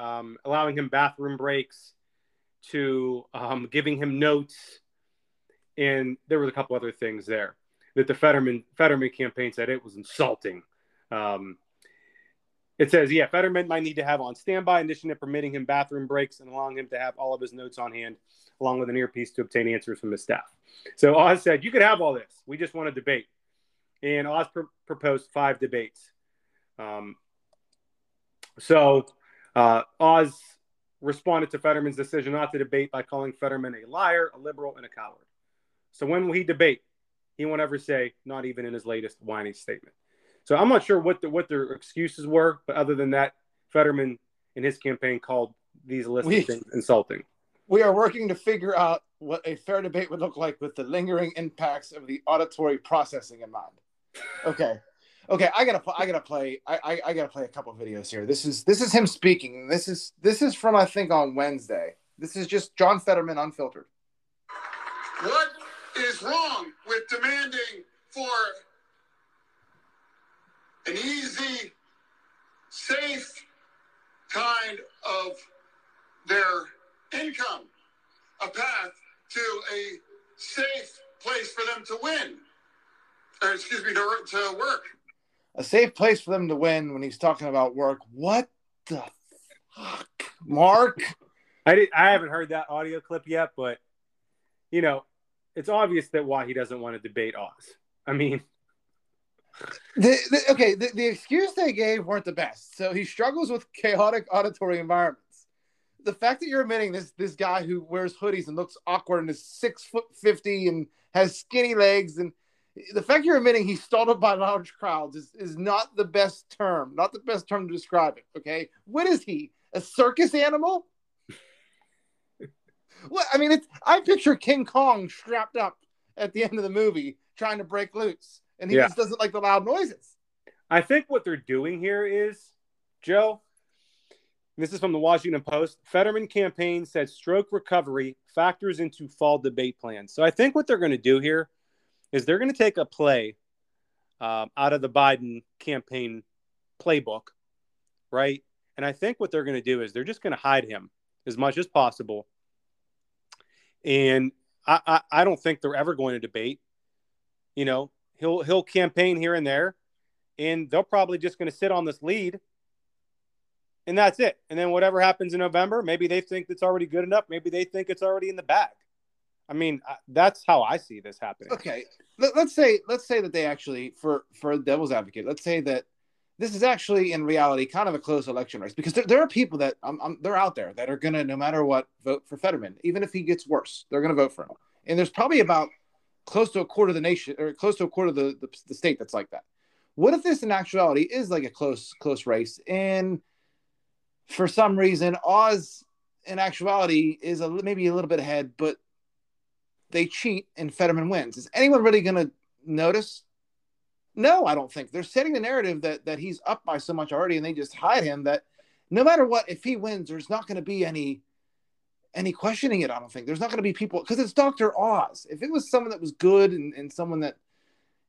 allowing him bathroom breaks to giving him notes. And there was a couple other things there that the Fetterman campaign said it was insulting. It says, Fetterman might need to have on standby, in addition to permitting him bathroom breaks and allowing him to have all of his notes on hand, along with an earpiece to obtain answers from his staff. So Oz said, you could have all this. We just want to debate. And Oz proposed 5 debates. So Oz responded to Fetterman's decision not to debate by calling Fetterman a liar, a liberal, and a coward. So when will he debate? He won't ever say, not even in his latest whiny statement. So I'm not sure what their excuses were, but other than that, Fetterman and his campaign called these lists of things insulting. We are working to figure out what a fair debate would look like with the lingering impacts of the auditory processing in mind. Okay, I gotta play a couple of videos here. This is him speaking. This is from, I think, on Wednesday. This is just John Fetterman unfiltered. What is wrong with demanding for an easy, safe kind of their income, a path to a safe place for them to win, to work. A safe place for them to win when he's talking about work. What the fuck, Mark? I haven't heard that audio clip yet, but, it's obvious that why he doesn't want to debate Oz. I mean... The excuse they gave weren't the best. So he struggles with chaotic auditory environments. The fact that you're admitting this guy who wears hoodies and looks awkward and is 6'50" and has skinny legs, and the fact you're admitting he's startled by large crowds is not the best term. Not the best term to describe it. Okay, what is he? A circus animal? Well, I mean, I picture King Kong strapped up at the end of the movie trying to break loose. And he just doesn't like the loud noises. I think what they're doing here is, Joe, this is from the Washington Post. Fetterman campaign said stroke recovery factors into fall debate plans. So I think what they're going to do here is they're going to take a play out of the Biden campaign playbook, right? And I think what they're going to do is they're just going to hide him as much as possible. And I don't think they're ever going to debate, He'll campaign here and there, and they're probably just going to sit on this lead, and that's it. And then whatever happens in November, maybe they think it's already good enough. Maybe they think it's already in the bag. I mean, that's how I see this happening. Okay, let's say that they actually, for devil's advocate, let's say that this is actually in reality kind of a close election race, because there are people that they're out there that are going to, no matter what, vote for Fetterman, even if he gets worse, they're going to vote for him. And there's probably about close to a quarter of the nation, or close to a quarter of the state that's like that. What if this in actuality is like a close race, and for some reason Oz in actuality is maybe a little bit ahead, but they cheat and Fetterman wins. Is anyone really going to notice? No, I don't think. They're setting the narrative that he's up by so much already, and they just hide him, that no matter what, if he wins, there's not going to be any questioning it, I don't think. There's not going to be people, because it's Dr. Oz. If it was someone that was good and someone that,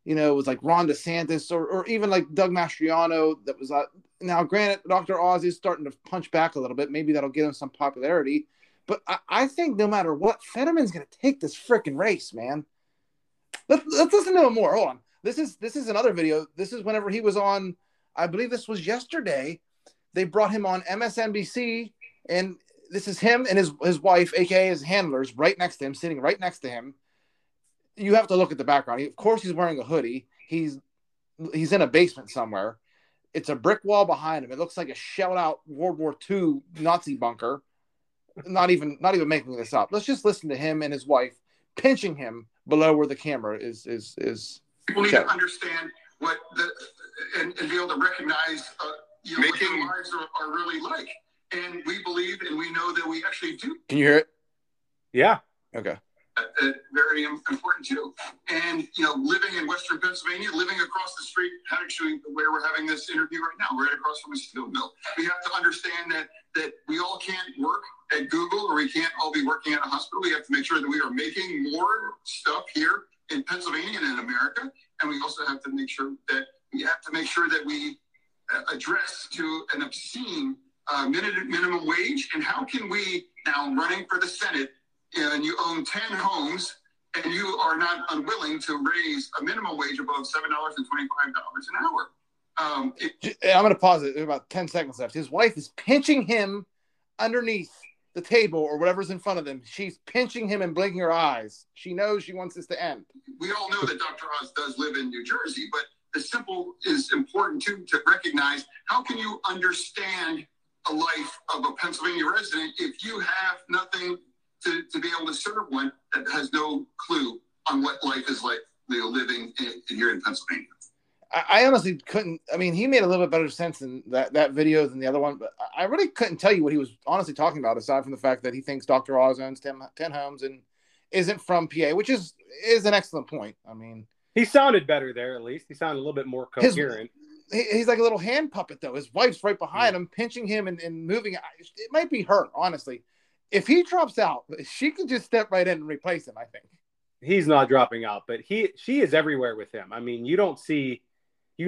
you know, was like Ron DeSantis or even like Doug Mastriano that was, now granted, Dr. Oz is starting to punch back a little bit. Maybe that'll give him some popularity. But I think no matter what, Fetterman's going to take this freaking race, man. Let's listen to him more. Hold on. This is another video. This is whenever he was on, I believe this was yesterday. They brought him on MSNBC, and this is him and his wife, aka his handlers, right next to him, sitting right next to him. You have to look at the background. Of course, he's wearing a hoodie. He's in a basement somewhere. It's a brick wall behind him. It looks like a shelled-out World War II Nazi bunker. Not even making this up. Let's just listen to him and his wife pinching him below where the camera is. People need to understand what and be able to recognize what their lives are really like. And we believe, and we know that we actually do. Can you hear it? Yeah. Okay. Very important too. And, you know, living in Western Pennsylvania, living across the street, actually where we're having this interview right now, right across from a steel mill. We have to understand that we all can't work at Google, or we can't all be working at a hospital. We have to make sure that we are making more stuff here in Pennsylvania and in America. And we also have to make sure that we address to an obscene minimum wage. And how can we, now running for the Senate, and you own 10 homes, and you are not unwilling to raise a minimum wage above $7.25 an hour. I'm going to pause it. There's about 10 seconds left. His wife is pinching him underneath the table or whatever's in front of them. She's pinching him and blinking her eyes. She knows she wants this to end. We all know that Dr. Oz does live in New Jersey, but the simple is important, too, to recognize. How can you understand a life of a Pennsylvania resident if you have nothing to be able to serve one that has no clue on what life is like, you know, living here in Pennsylvania? I honestly couldn't. I mean, he made a little bit better sense in that video than the other one, but I really couldn't tell you what he was honestly talking about, aside from the fact that he thinks Dr. Oz owns 10 homes and isn't from PA, which is an excellent point. I mean, he sounded better there, at least. He sounded a little bit more coherent. He's like a little hand puppet, though. His wife's right behind him, pinching him and moving. It might be her, honestly. If he drops out, she can just step right in and replace him, I think. He's not dropping out, but she is everywhere with him. I mean, you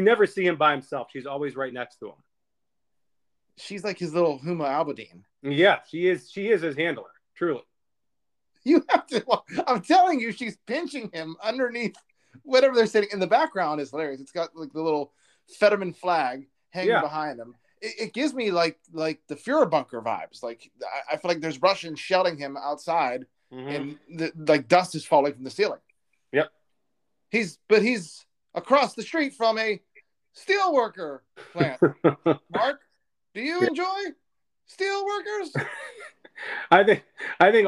never see him by himself. She's always right next to him. She's like his little Huma Abedin. Yeah, she is his handler, truly. You have to, I'm telling you, she's pinching him underneath whatever they're sitting in. The background is hilarious. It's got like the little Fetterman flag hanging behind him. It gives me like the Fuhrer bunker vibes. Like I feel like there's Russians shouting him outside, and like dust is falling from the ceiling. Yep. He's across the street from a steel worker plant. Mark, do you enjoy steel workers? I think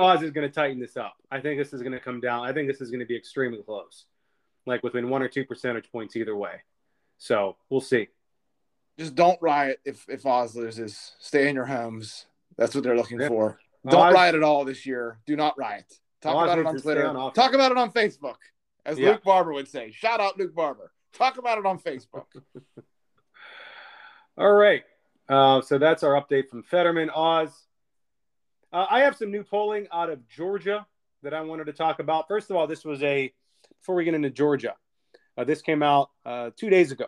Oz is going to tighten this up. I think this is going to come down. I think this is going to be extremely close, like within 1 or 2 percentage points either way. So we'll see. Just don't riot if Oz loses. Stay in your homes. That's what they're looking for. Don't riot at all this year. Do not riot. Talk about it on Twitter. Talk about it on Facebook, as Luke Barber would say. Shout out Luke Barber. Talk about it on Facebook. All right. So that's our update from Fetterman, Oz. I have some new polling out of Georgia that I wanted to talk about. First of all, before we get into Georgia, this came out 2 days ago.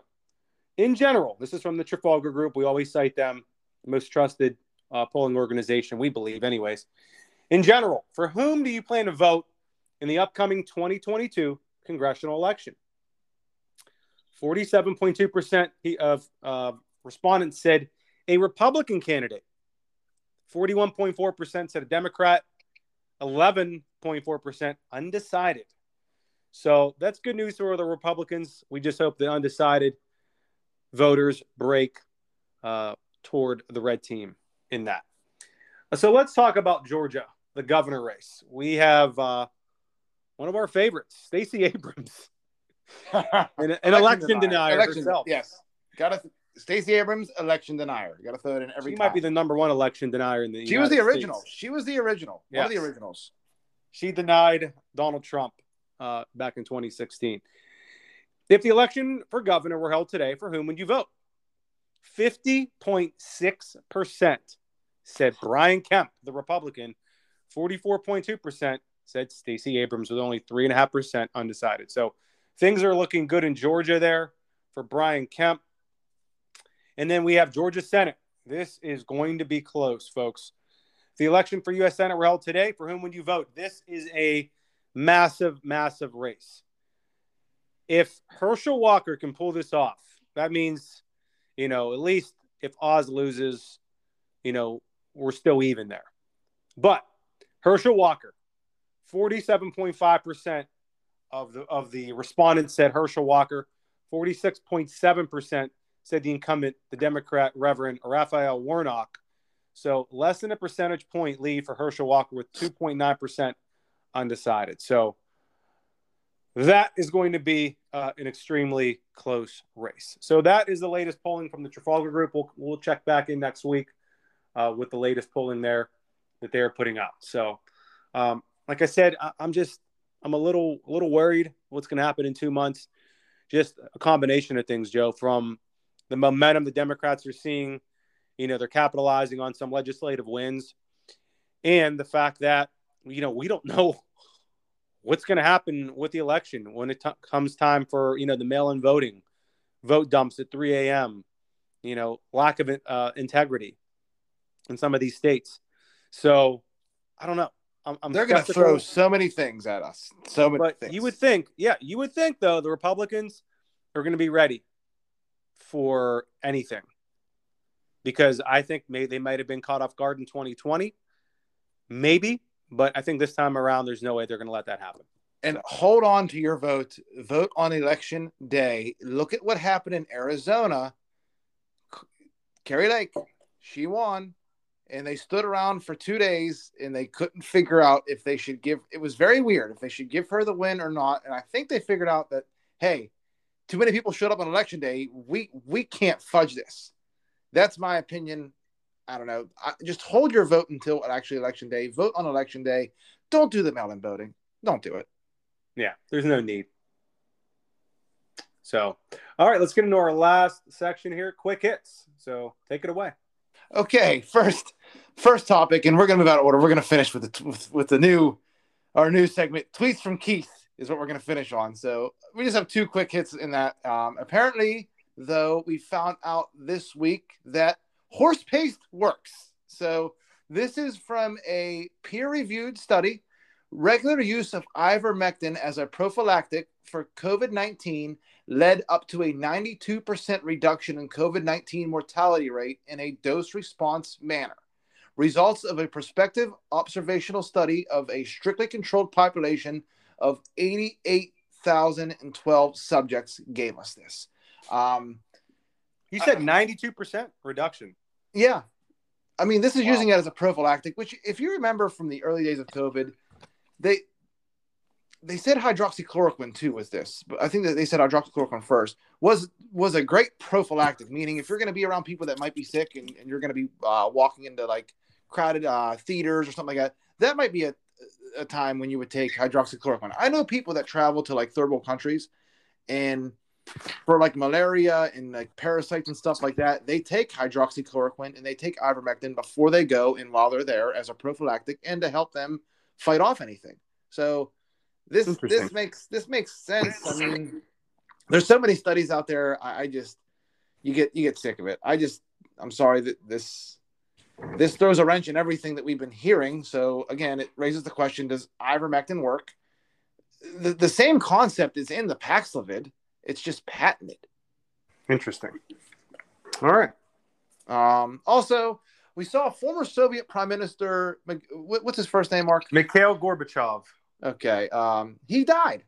In general, this is from the Trafalgar Group. We always cite them, the most trusted polling organization, we believe, anyways. In general, for whom do you plan to vote in the upcoming 2022 congressional election? 47.2% of respondents said a Republican candidate. 41.4% said a Democrat. 11.4% undecided. So that's good news for the Republicans. We just hope the undecided voters break toward the red team in that. So let's talk about Georgia, the governor race. We have one of our favorites, Stacey Abrams, an election denier herself. Yes, Stacey Abrams, election denier. You got to throw it in every time. She might be the number one election denier in the United States. She was the original. One of the originals. She denied Donald Trump back in 2016. If the election for governor were held today, for whom would you vote? 50.6% said Brian Kemp, the Republican. 44.2% said Stacey Abrams, with only 3.5% undecided. So things are looking good in Georgia there for Brian Kemp. And then we have Georgia Senate. This is going to be close, folks. If the election for U.S. Senate were held today, for whom would you vote? This is a massive, massive race. If Herschel Walker can pull this off, that means, you know, at least if Oz loses, you know, we're still even there. But Herschel Walker, 47.5% of the respondents said Herschel Walker. 46.7% said the incumbent, the Democrat, Reverend Raphael Warnock. So less than a percentage point lead for Herschel Walker with 2.9% undecided. So that is going to be an extremely close race. So that is the latest polling from the Trafalgar Group. We'll check back in next week with the latest polling there that they're putting out. So like I said, I'm a little worried what's going to happen in 2 months. Just a combination of things, Joe, from the momentum the Democrats are seeing. You know, they're capitalizing on some legislative wins, and the fact that, you know, we don't know what's going to happen with the election when it comes time for, you know, the mail-in voting, vote dumps at 3 a.m., you know, lack of integrity in some of these states. So I don't know. They're going to throw so many things at us. So many things. You would think, though, the Republicans are going to be ready for anything, because I think they might have been caught off guard in 2020. Maybe. But I think this time around, there's no way they're going to let that happen. And hold on to your vote. Vote on election day. Look at what happened in Arizona. Carrie Lake, she won. And they stood around for 2 days and they couldn't figure out if they should give. It was very weird if they should give her the win or not. And I think they figured out that, hey, too many people showed up on election day. We can't fudge this. That's my opinion. I don't know. Just hold your vote until actually election day. Vote on election day. Don't do the mail-in voting. Don't do it. Yeah, there's no need. So, all right, let's get into our last section here. Quick hits. So take it away. Okay, first topic, and we're going to move out of order. We're going to finish with the our new segment, Tweets from Keith, is what we're going to finish on. So we just have two quick hits in that. Apparently, though, we found out this week that horse paste works. So this is from a peer-reviewed study. Regular use of ivermectin as a prophylactic for COVID-19 led up to a 92% reduction in COVID-19 mortality rate in a dose-response manner. Results of a prospective observational study of a strictly controlled population of 88,012 subjects gave us this. You said 92% reduction. Yeah. I mean, this is using it as a prophylactic, which, if you remember from the early days of COVID, they said hydroxychloroquine too was this, but I think that they said hydroxychloroquine first was a great prophylactic, meaning if you're going to be around people that might be sick and you're going to be walking into like crowded theaters or something like that, that might be a time when you would take hydroxychloroquine. I know people that travel to like third world countries, and for like malaria and like parasites and stuff like that, they take hydroxychloroquine and they take ivermectin before they go and while they're there as a prophylactic and to help them fight off anything. So this makes sense. I mean, there's so many studies out there. I just you get sick of it. I'm sorry that this throws a wrench in everything that we've been hearing. So again, it raises the question: does ivermectin work? The same concept is in the Paxlovid. It's just patented. Interesting. All right. Also, we saw a former Soviet prime minister. What's his first name, Mark? Mikhail Gorbachev. Okay. He died.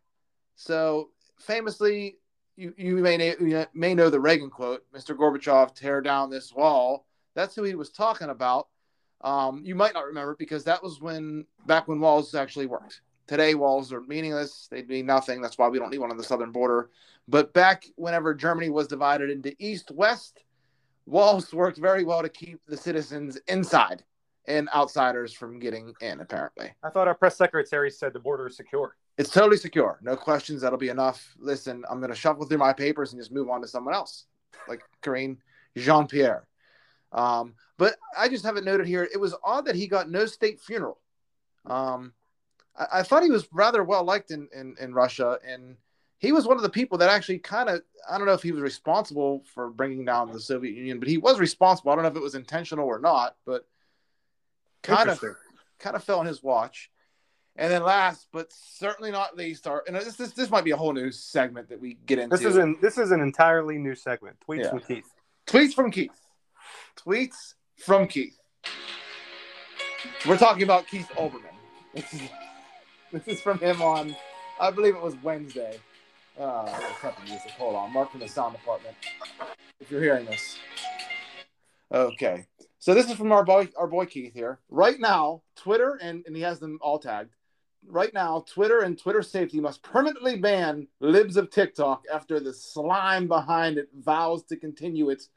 So famously, you may know the Reagan quote, Mr. Gorbachev, tear down this wall. That's who he was talking about. You might not remember it because that was back when walls actually worked. Today, walls are meaningless. They mean nothing. That's why we don't need one on the southern border. But back whenever Germany was divided into east-west, walls worked very well to keep the citizens inside. and outsiders from getting in, apparently. I thought our press secretary said the border is secure. It's totally secure. No questions. That'll be enough. Listen, I'm going to shuffle through my papers and just move on to someone else, like Karine Jean-Pierre. But I just haven't noted here. It was odd that he got no state funeral. I thought he was rather well liked in Russia, and he was one of the people that actually kind of, I don't know if he was responsible for bringing down the Soviet Union, but he was responsible. I don't know if it was intentional or not, but kind of fell on his watch. And then last, but certainly not least, this might be a whole new segment that we get into. This is an entirely new segment. Tweets from Keith. Tweets from Keith. We're talking about Keith Olbermann. This is from him on, I believe it was Wednesday. Hold on, Mark from the sound department, if you're hearing this. Okay, so this is from our boy Keith here. Right now, Twitter and he has them all tagged. Right now, Twitter and Twitter safety must permanently ban Libs of TikTok after the slime behind it vows to continue its,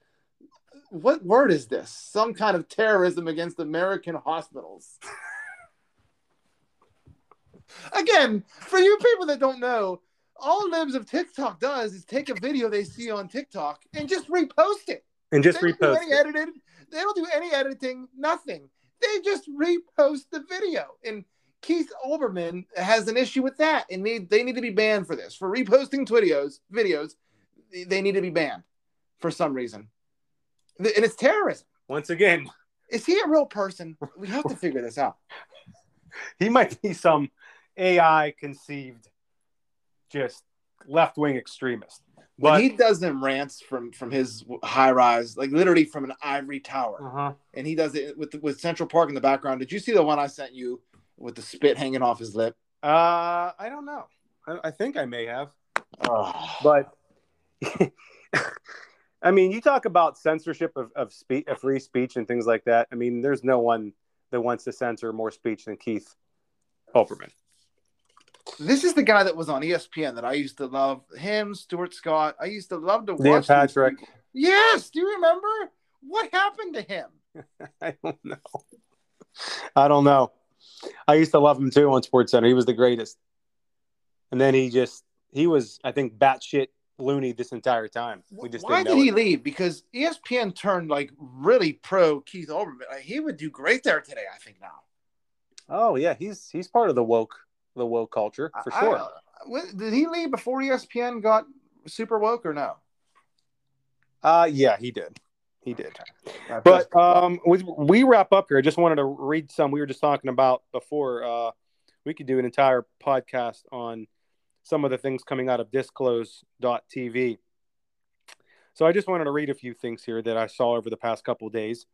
what word is this? Some kind of terrorism against American hospitals. Again, for you people that don't know, all Libs of TikTok does is take a video they see on TikTok and just repost it. They don't do any editing, nothing. They just repost the video. And Keith Olbermann has an issue with that. And they need to be banned for this. For reposting videos, they need to be banned for some reason. And it's terrorism. Once again. Is he a real person? We have to figure this out. He might be some AI-conceived just left-wing extremist. But when he does them rants from his high-rise, like literally from an ivory tower. Uh-huh. And he does it with Central Park in the background. Did you see the one I sent you with the spit hanging off his lip? I don't know. I think I may have. But, I mean, you talk about censorship of free speech and things like that. I mean, there's no one that wants to censor more speech than Keith Olbermann. This is the guy that was on ESPN that I used to love. Him, Stuart Scott. I used to love to watch Dan Patrick. Yes, do you remember? What happened to him? I don't know. I used to love him too on SportsCenter. He was the greatest. And then he was, I think, batshit loony this entire time. Why did he leave? Because ESPN turned like really pro Keith Olbermann. Like, he would do great there today, I think now. Oh yeah, he's part of the woke culture for sure. Did he leave before ESPN got super woke or no? Yeah, he did. Okay. But we wrap up here. I just wanted to read some we were just talking about before. We could do an entire podcast on some of the things coming out of Disclose.tv. So I just wanted to read a few things here that I saw over the past couple of days,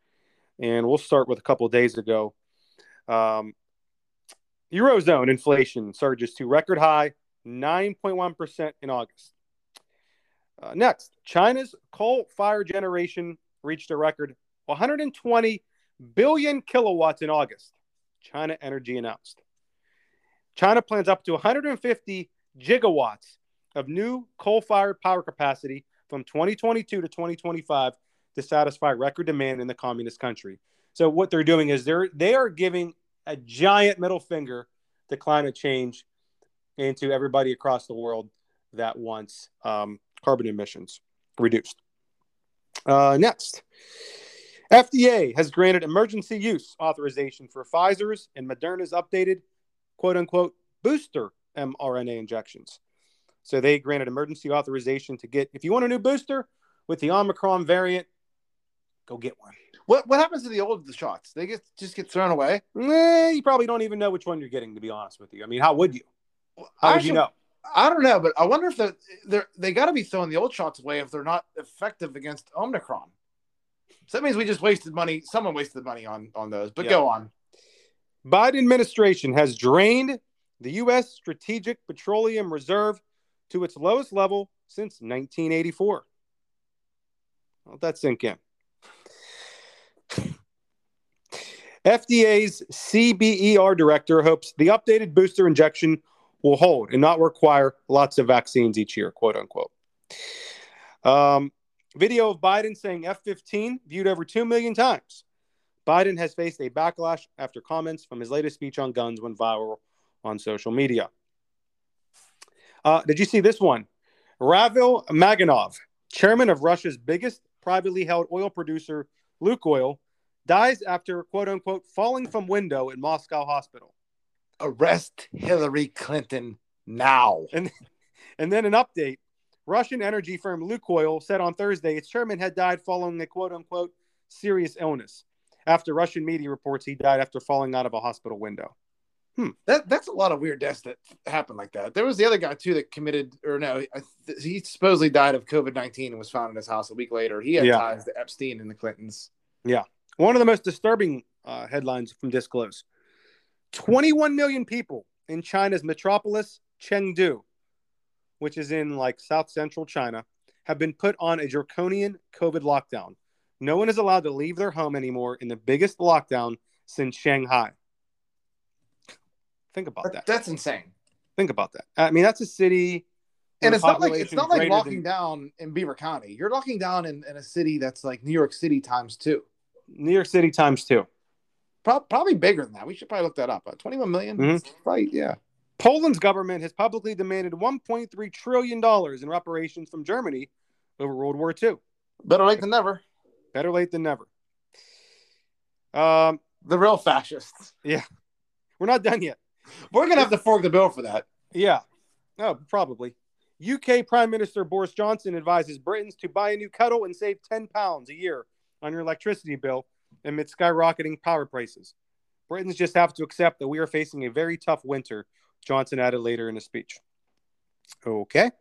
and we'll start with a couple of days ago. Eurozone inflation surges to record high 9.1% in August. Next, China's coal-fired generation reached a record 120 billion kilowatts in August, China Energy announced. China plans up to 150 gigawatts of new coal-fired power capacity from 2022 to 2025 to satisfy record demand in the communist country. So what they're doing is they are giving a giant middle finger to climate change and to everybody across the world that wants carbon emissions reduced. Next, FDA has granted emergency use authorization for Pfizer's and Moderna's updated, quote unquote, booster mRNA injections. So they granted emergency authorization to get, if you want a new booster with the Omicron variant, go get one. What happens to the old shots? They just get thrown away? You probably don't even know which one you're getting, to be honest with you. I mean, how would you? How would you know? I don't know, but I wonder if they got to be throwing the old shots away if they're not effective against Omicron. So that means we just wasted money. Someone wasted money on those, but go on. Biden administration has drained the U.S. Strategic Petroleum Reserve to its lowest level since 1984. Let that sink in. FDA's CBER director hopes the updated booster injection will hold and not require lots of vaccines each year, quote unquote. Video of Biden saying F-15 viewed over 2 million times. Biden has faced a backlash after comments from his latest speech on guns went viral on social media. Did you see this one? Ravil Maganov, chairman of Russia's biggest privately held oil producer, Lukoil, dies after, quote unquote, falling from window in Moscow hospital. Arrest Hillary Clinton now. And then an update. Russian energy firm Lukoil said on Thursday its chairman had died following a, quote unquote, serious illness. After Russian media reports, he died after falling out of a hospital window. That's a lot of weird deaths that happened like that. There was the other guy, too, that committed, or no, he supposedly died of COVID-19 and was found in his house a week later. He had ties to Epstein and the Clintons. Yeah. One of the most disturbing headlines from Disclose. 21 million people in China's metropolis, Chengdu, which is in like South Central China, have been put on a draconian COVID lockdown. No one is allowed to leave their home anymore in the biggest lockdown since Shanghai. Think about that. That's insane. Think about that. I mean, that's a city. And it's not like locking down in Beaver County. You're locking down in a city that's like New York City times two. New York City times two. Probably bigger than that. We should probably look that up. 21 million? Mm-hmm. Right, yeah. Poland's government has publicly demanded $1.3 trillion in reparations from Germany over World War II. Better late than never. Better late than never. The real fascists. Yeah. We're not done yet. We're going to have to fork the bill for that. Yeah. Oh, probably. UK Prime Minister Boris Johnson advises Britons to buy a new kettle and save £10 a year on your electricity bill amid skyrocketing power prices. Britons just have to accept that we are facing a very tough winter, Johnson added later in a speech. Okay.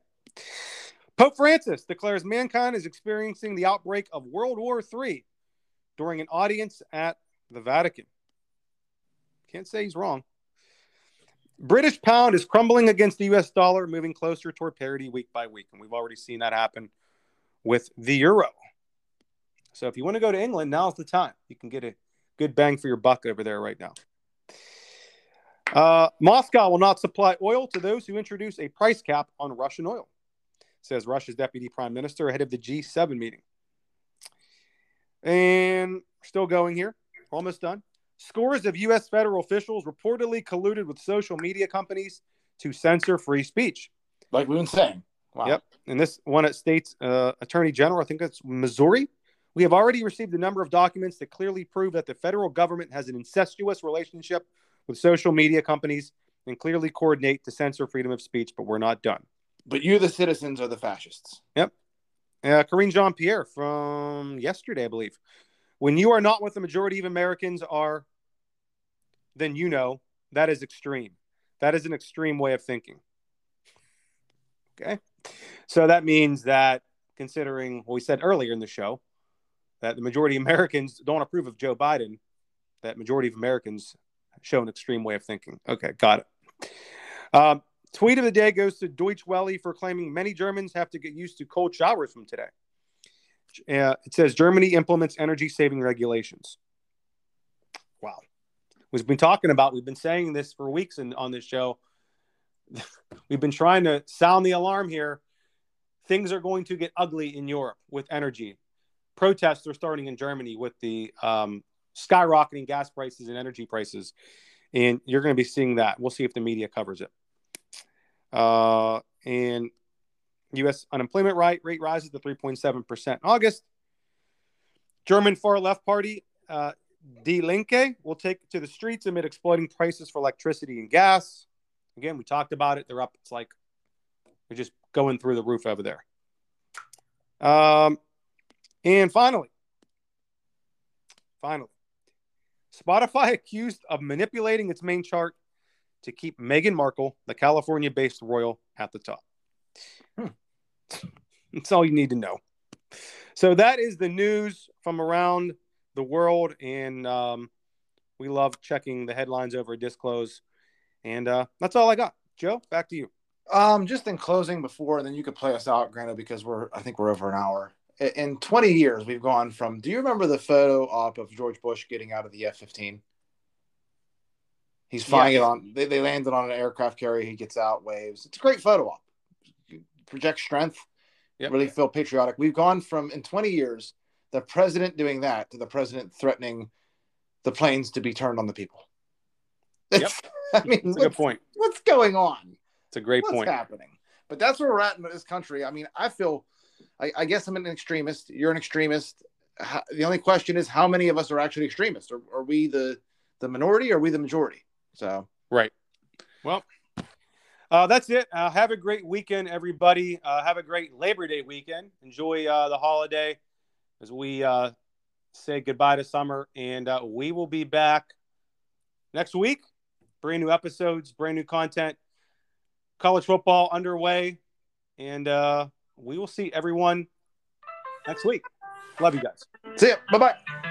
Pope Francis declares mankind is experiencing the outbreak of World War III during an audience at the Vatican. Can't say he's wrong. British pound is crumbling against the U.S. dollar, moving closer toward parity week by week. And we've already seen that happen with the euro. So if you want to go to England, now's the time. You can get a good bang for your buck over there right now. Moscow will not supply oil to those who introduce a price cap on Russian oil, says Russia's deputy prime minister ahead of the G7 meeting. And still going here. Almost done. Scores of U.S. federal officials reportedly colluded with social media companies to censor free speech. Like we've been saying. Wow. Yep. And this one at state's attorney general, I think that's Missouri. We have already received a number of documents that clearly prove that the federal government has an incestuous relationship with social media companies and clearly coordinate to censor freedom of speech, but we're not done. But you, the citizens, are the fascists. Yep. Karine Jean-Pierre from yesterday, I believe. When you are not what the majority of Americans are, then you know that is extreme. That is an extreme way of thinking. Okay. So that means that considering what we said earlier in the show, that the majority of Americans don't approve of Joe Biden, that majority of Americans show an extreme way of thinking. Okay, got it. Tweet of the day goes to Deutsche Welle for claiming many Germans have to get used to cold showers from today. It says Germany implements energy-saving regulations. Wow. We've been talking about, we've been saying this for weeks on this show. We've been trying to sound the alarm here. Things are going to get ugly in Europe with energy. Protests are starting in Germany with the skyrocketing gas prices and energy prices. And you're going to be seeing that. We'll see if the media covers it. And U.S. unemployment rate rises to 3.7% in August. German far-left party Die Linke will take to the streets amid exploding prices for electricity and gas. Again, we talked about it. They're up. It's like they're just going through the roof over there. And finally, Spotify accused of manipulating its main chart to keep Meghan Markle, the California-based royal, at the top. That's all you need to know. So that is the news from around the world, and we love checking the headlines over at Disclose. And that's all I got. Joe, back to you. Just in closing before, and then you could play us out, granted, because I think we're over an hour. In 20 years, we've gone from, do you remember the photo op of George Bush getting out of the F-15? He's flying it on. They landed on an aircraft carrier. He gets out, waves. It's a great photo op. Project strength. Yep. Really feel patriotic. We've gone from, in 20 years, the president doing that to the president threatening the planes to be turned on the people. Yep. I mean, that's a good point. What's going on? It's a great point. What's happening? But that's where we're at in this country. I mean, I feel, I guess I'm an extremist. You're an extremist. The only question is how many of us are actually extremists? Are we the minority or are we the majority? So, right. Well, that's it. Have a great weekend, everybody. Have a great Labor Day weekend. Enjoy the holiday as we say goodbye to summer. And we will be back next week. Brand new episodes, brand new content. College football underway. And we will see everyone next week. Love you guys. See ya. Bye-bye.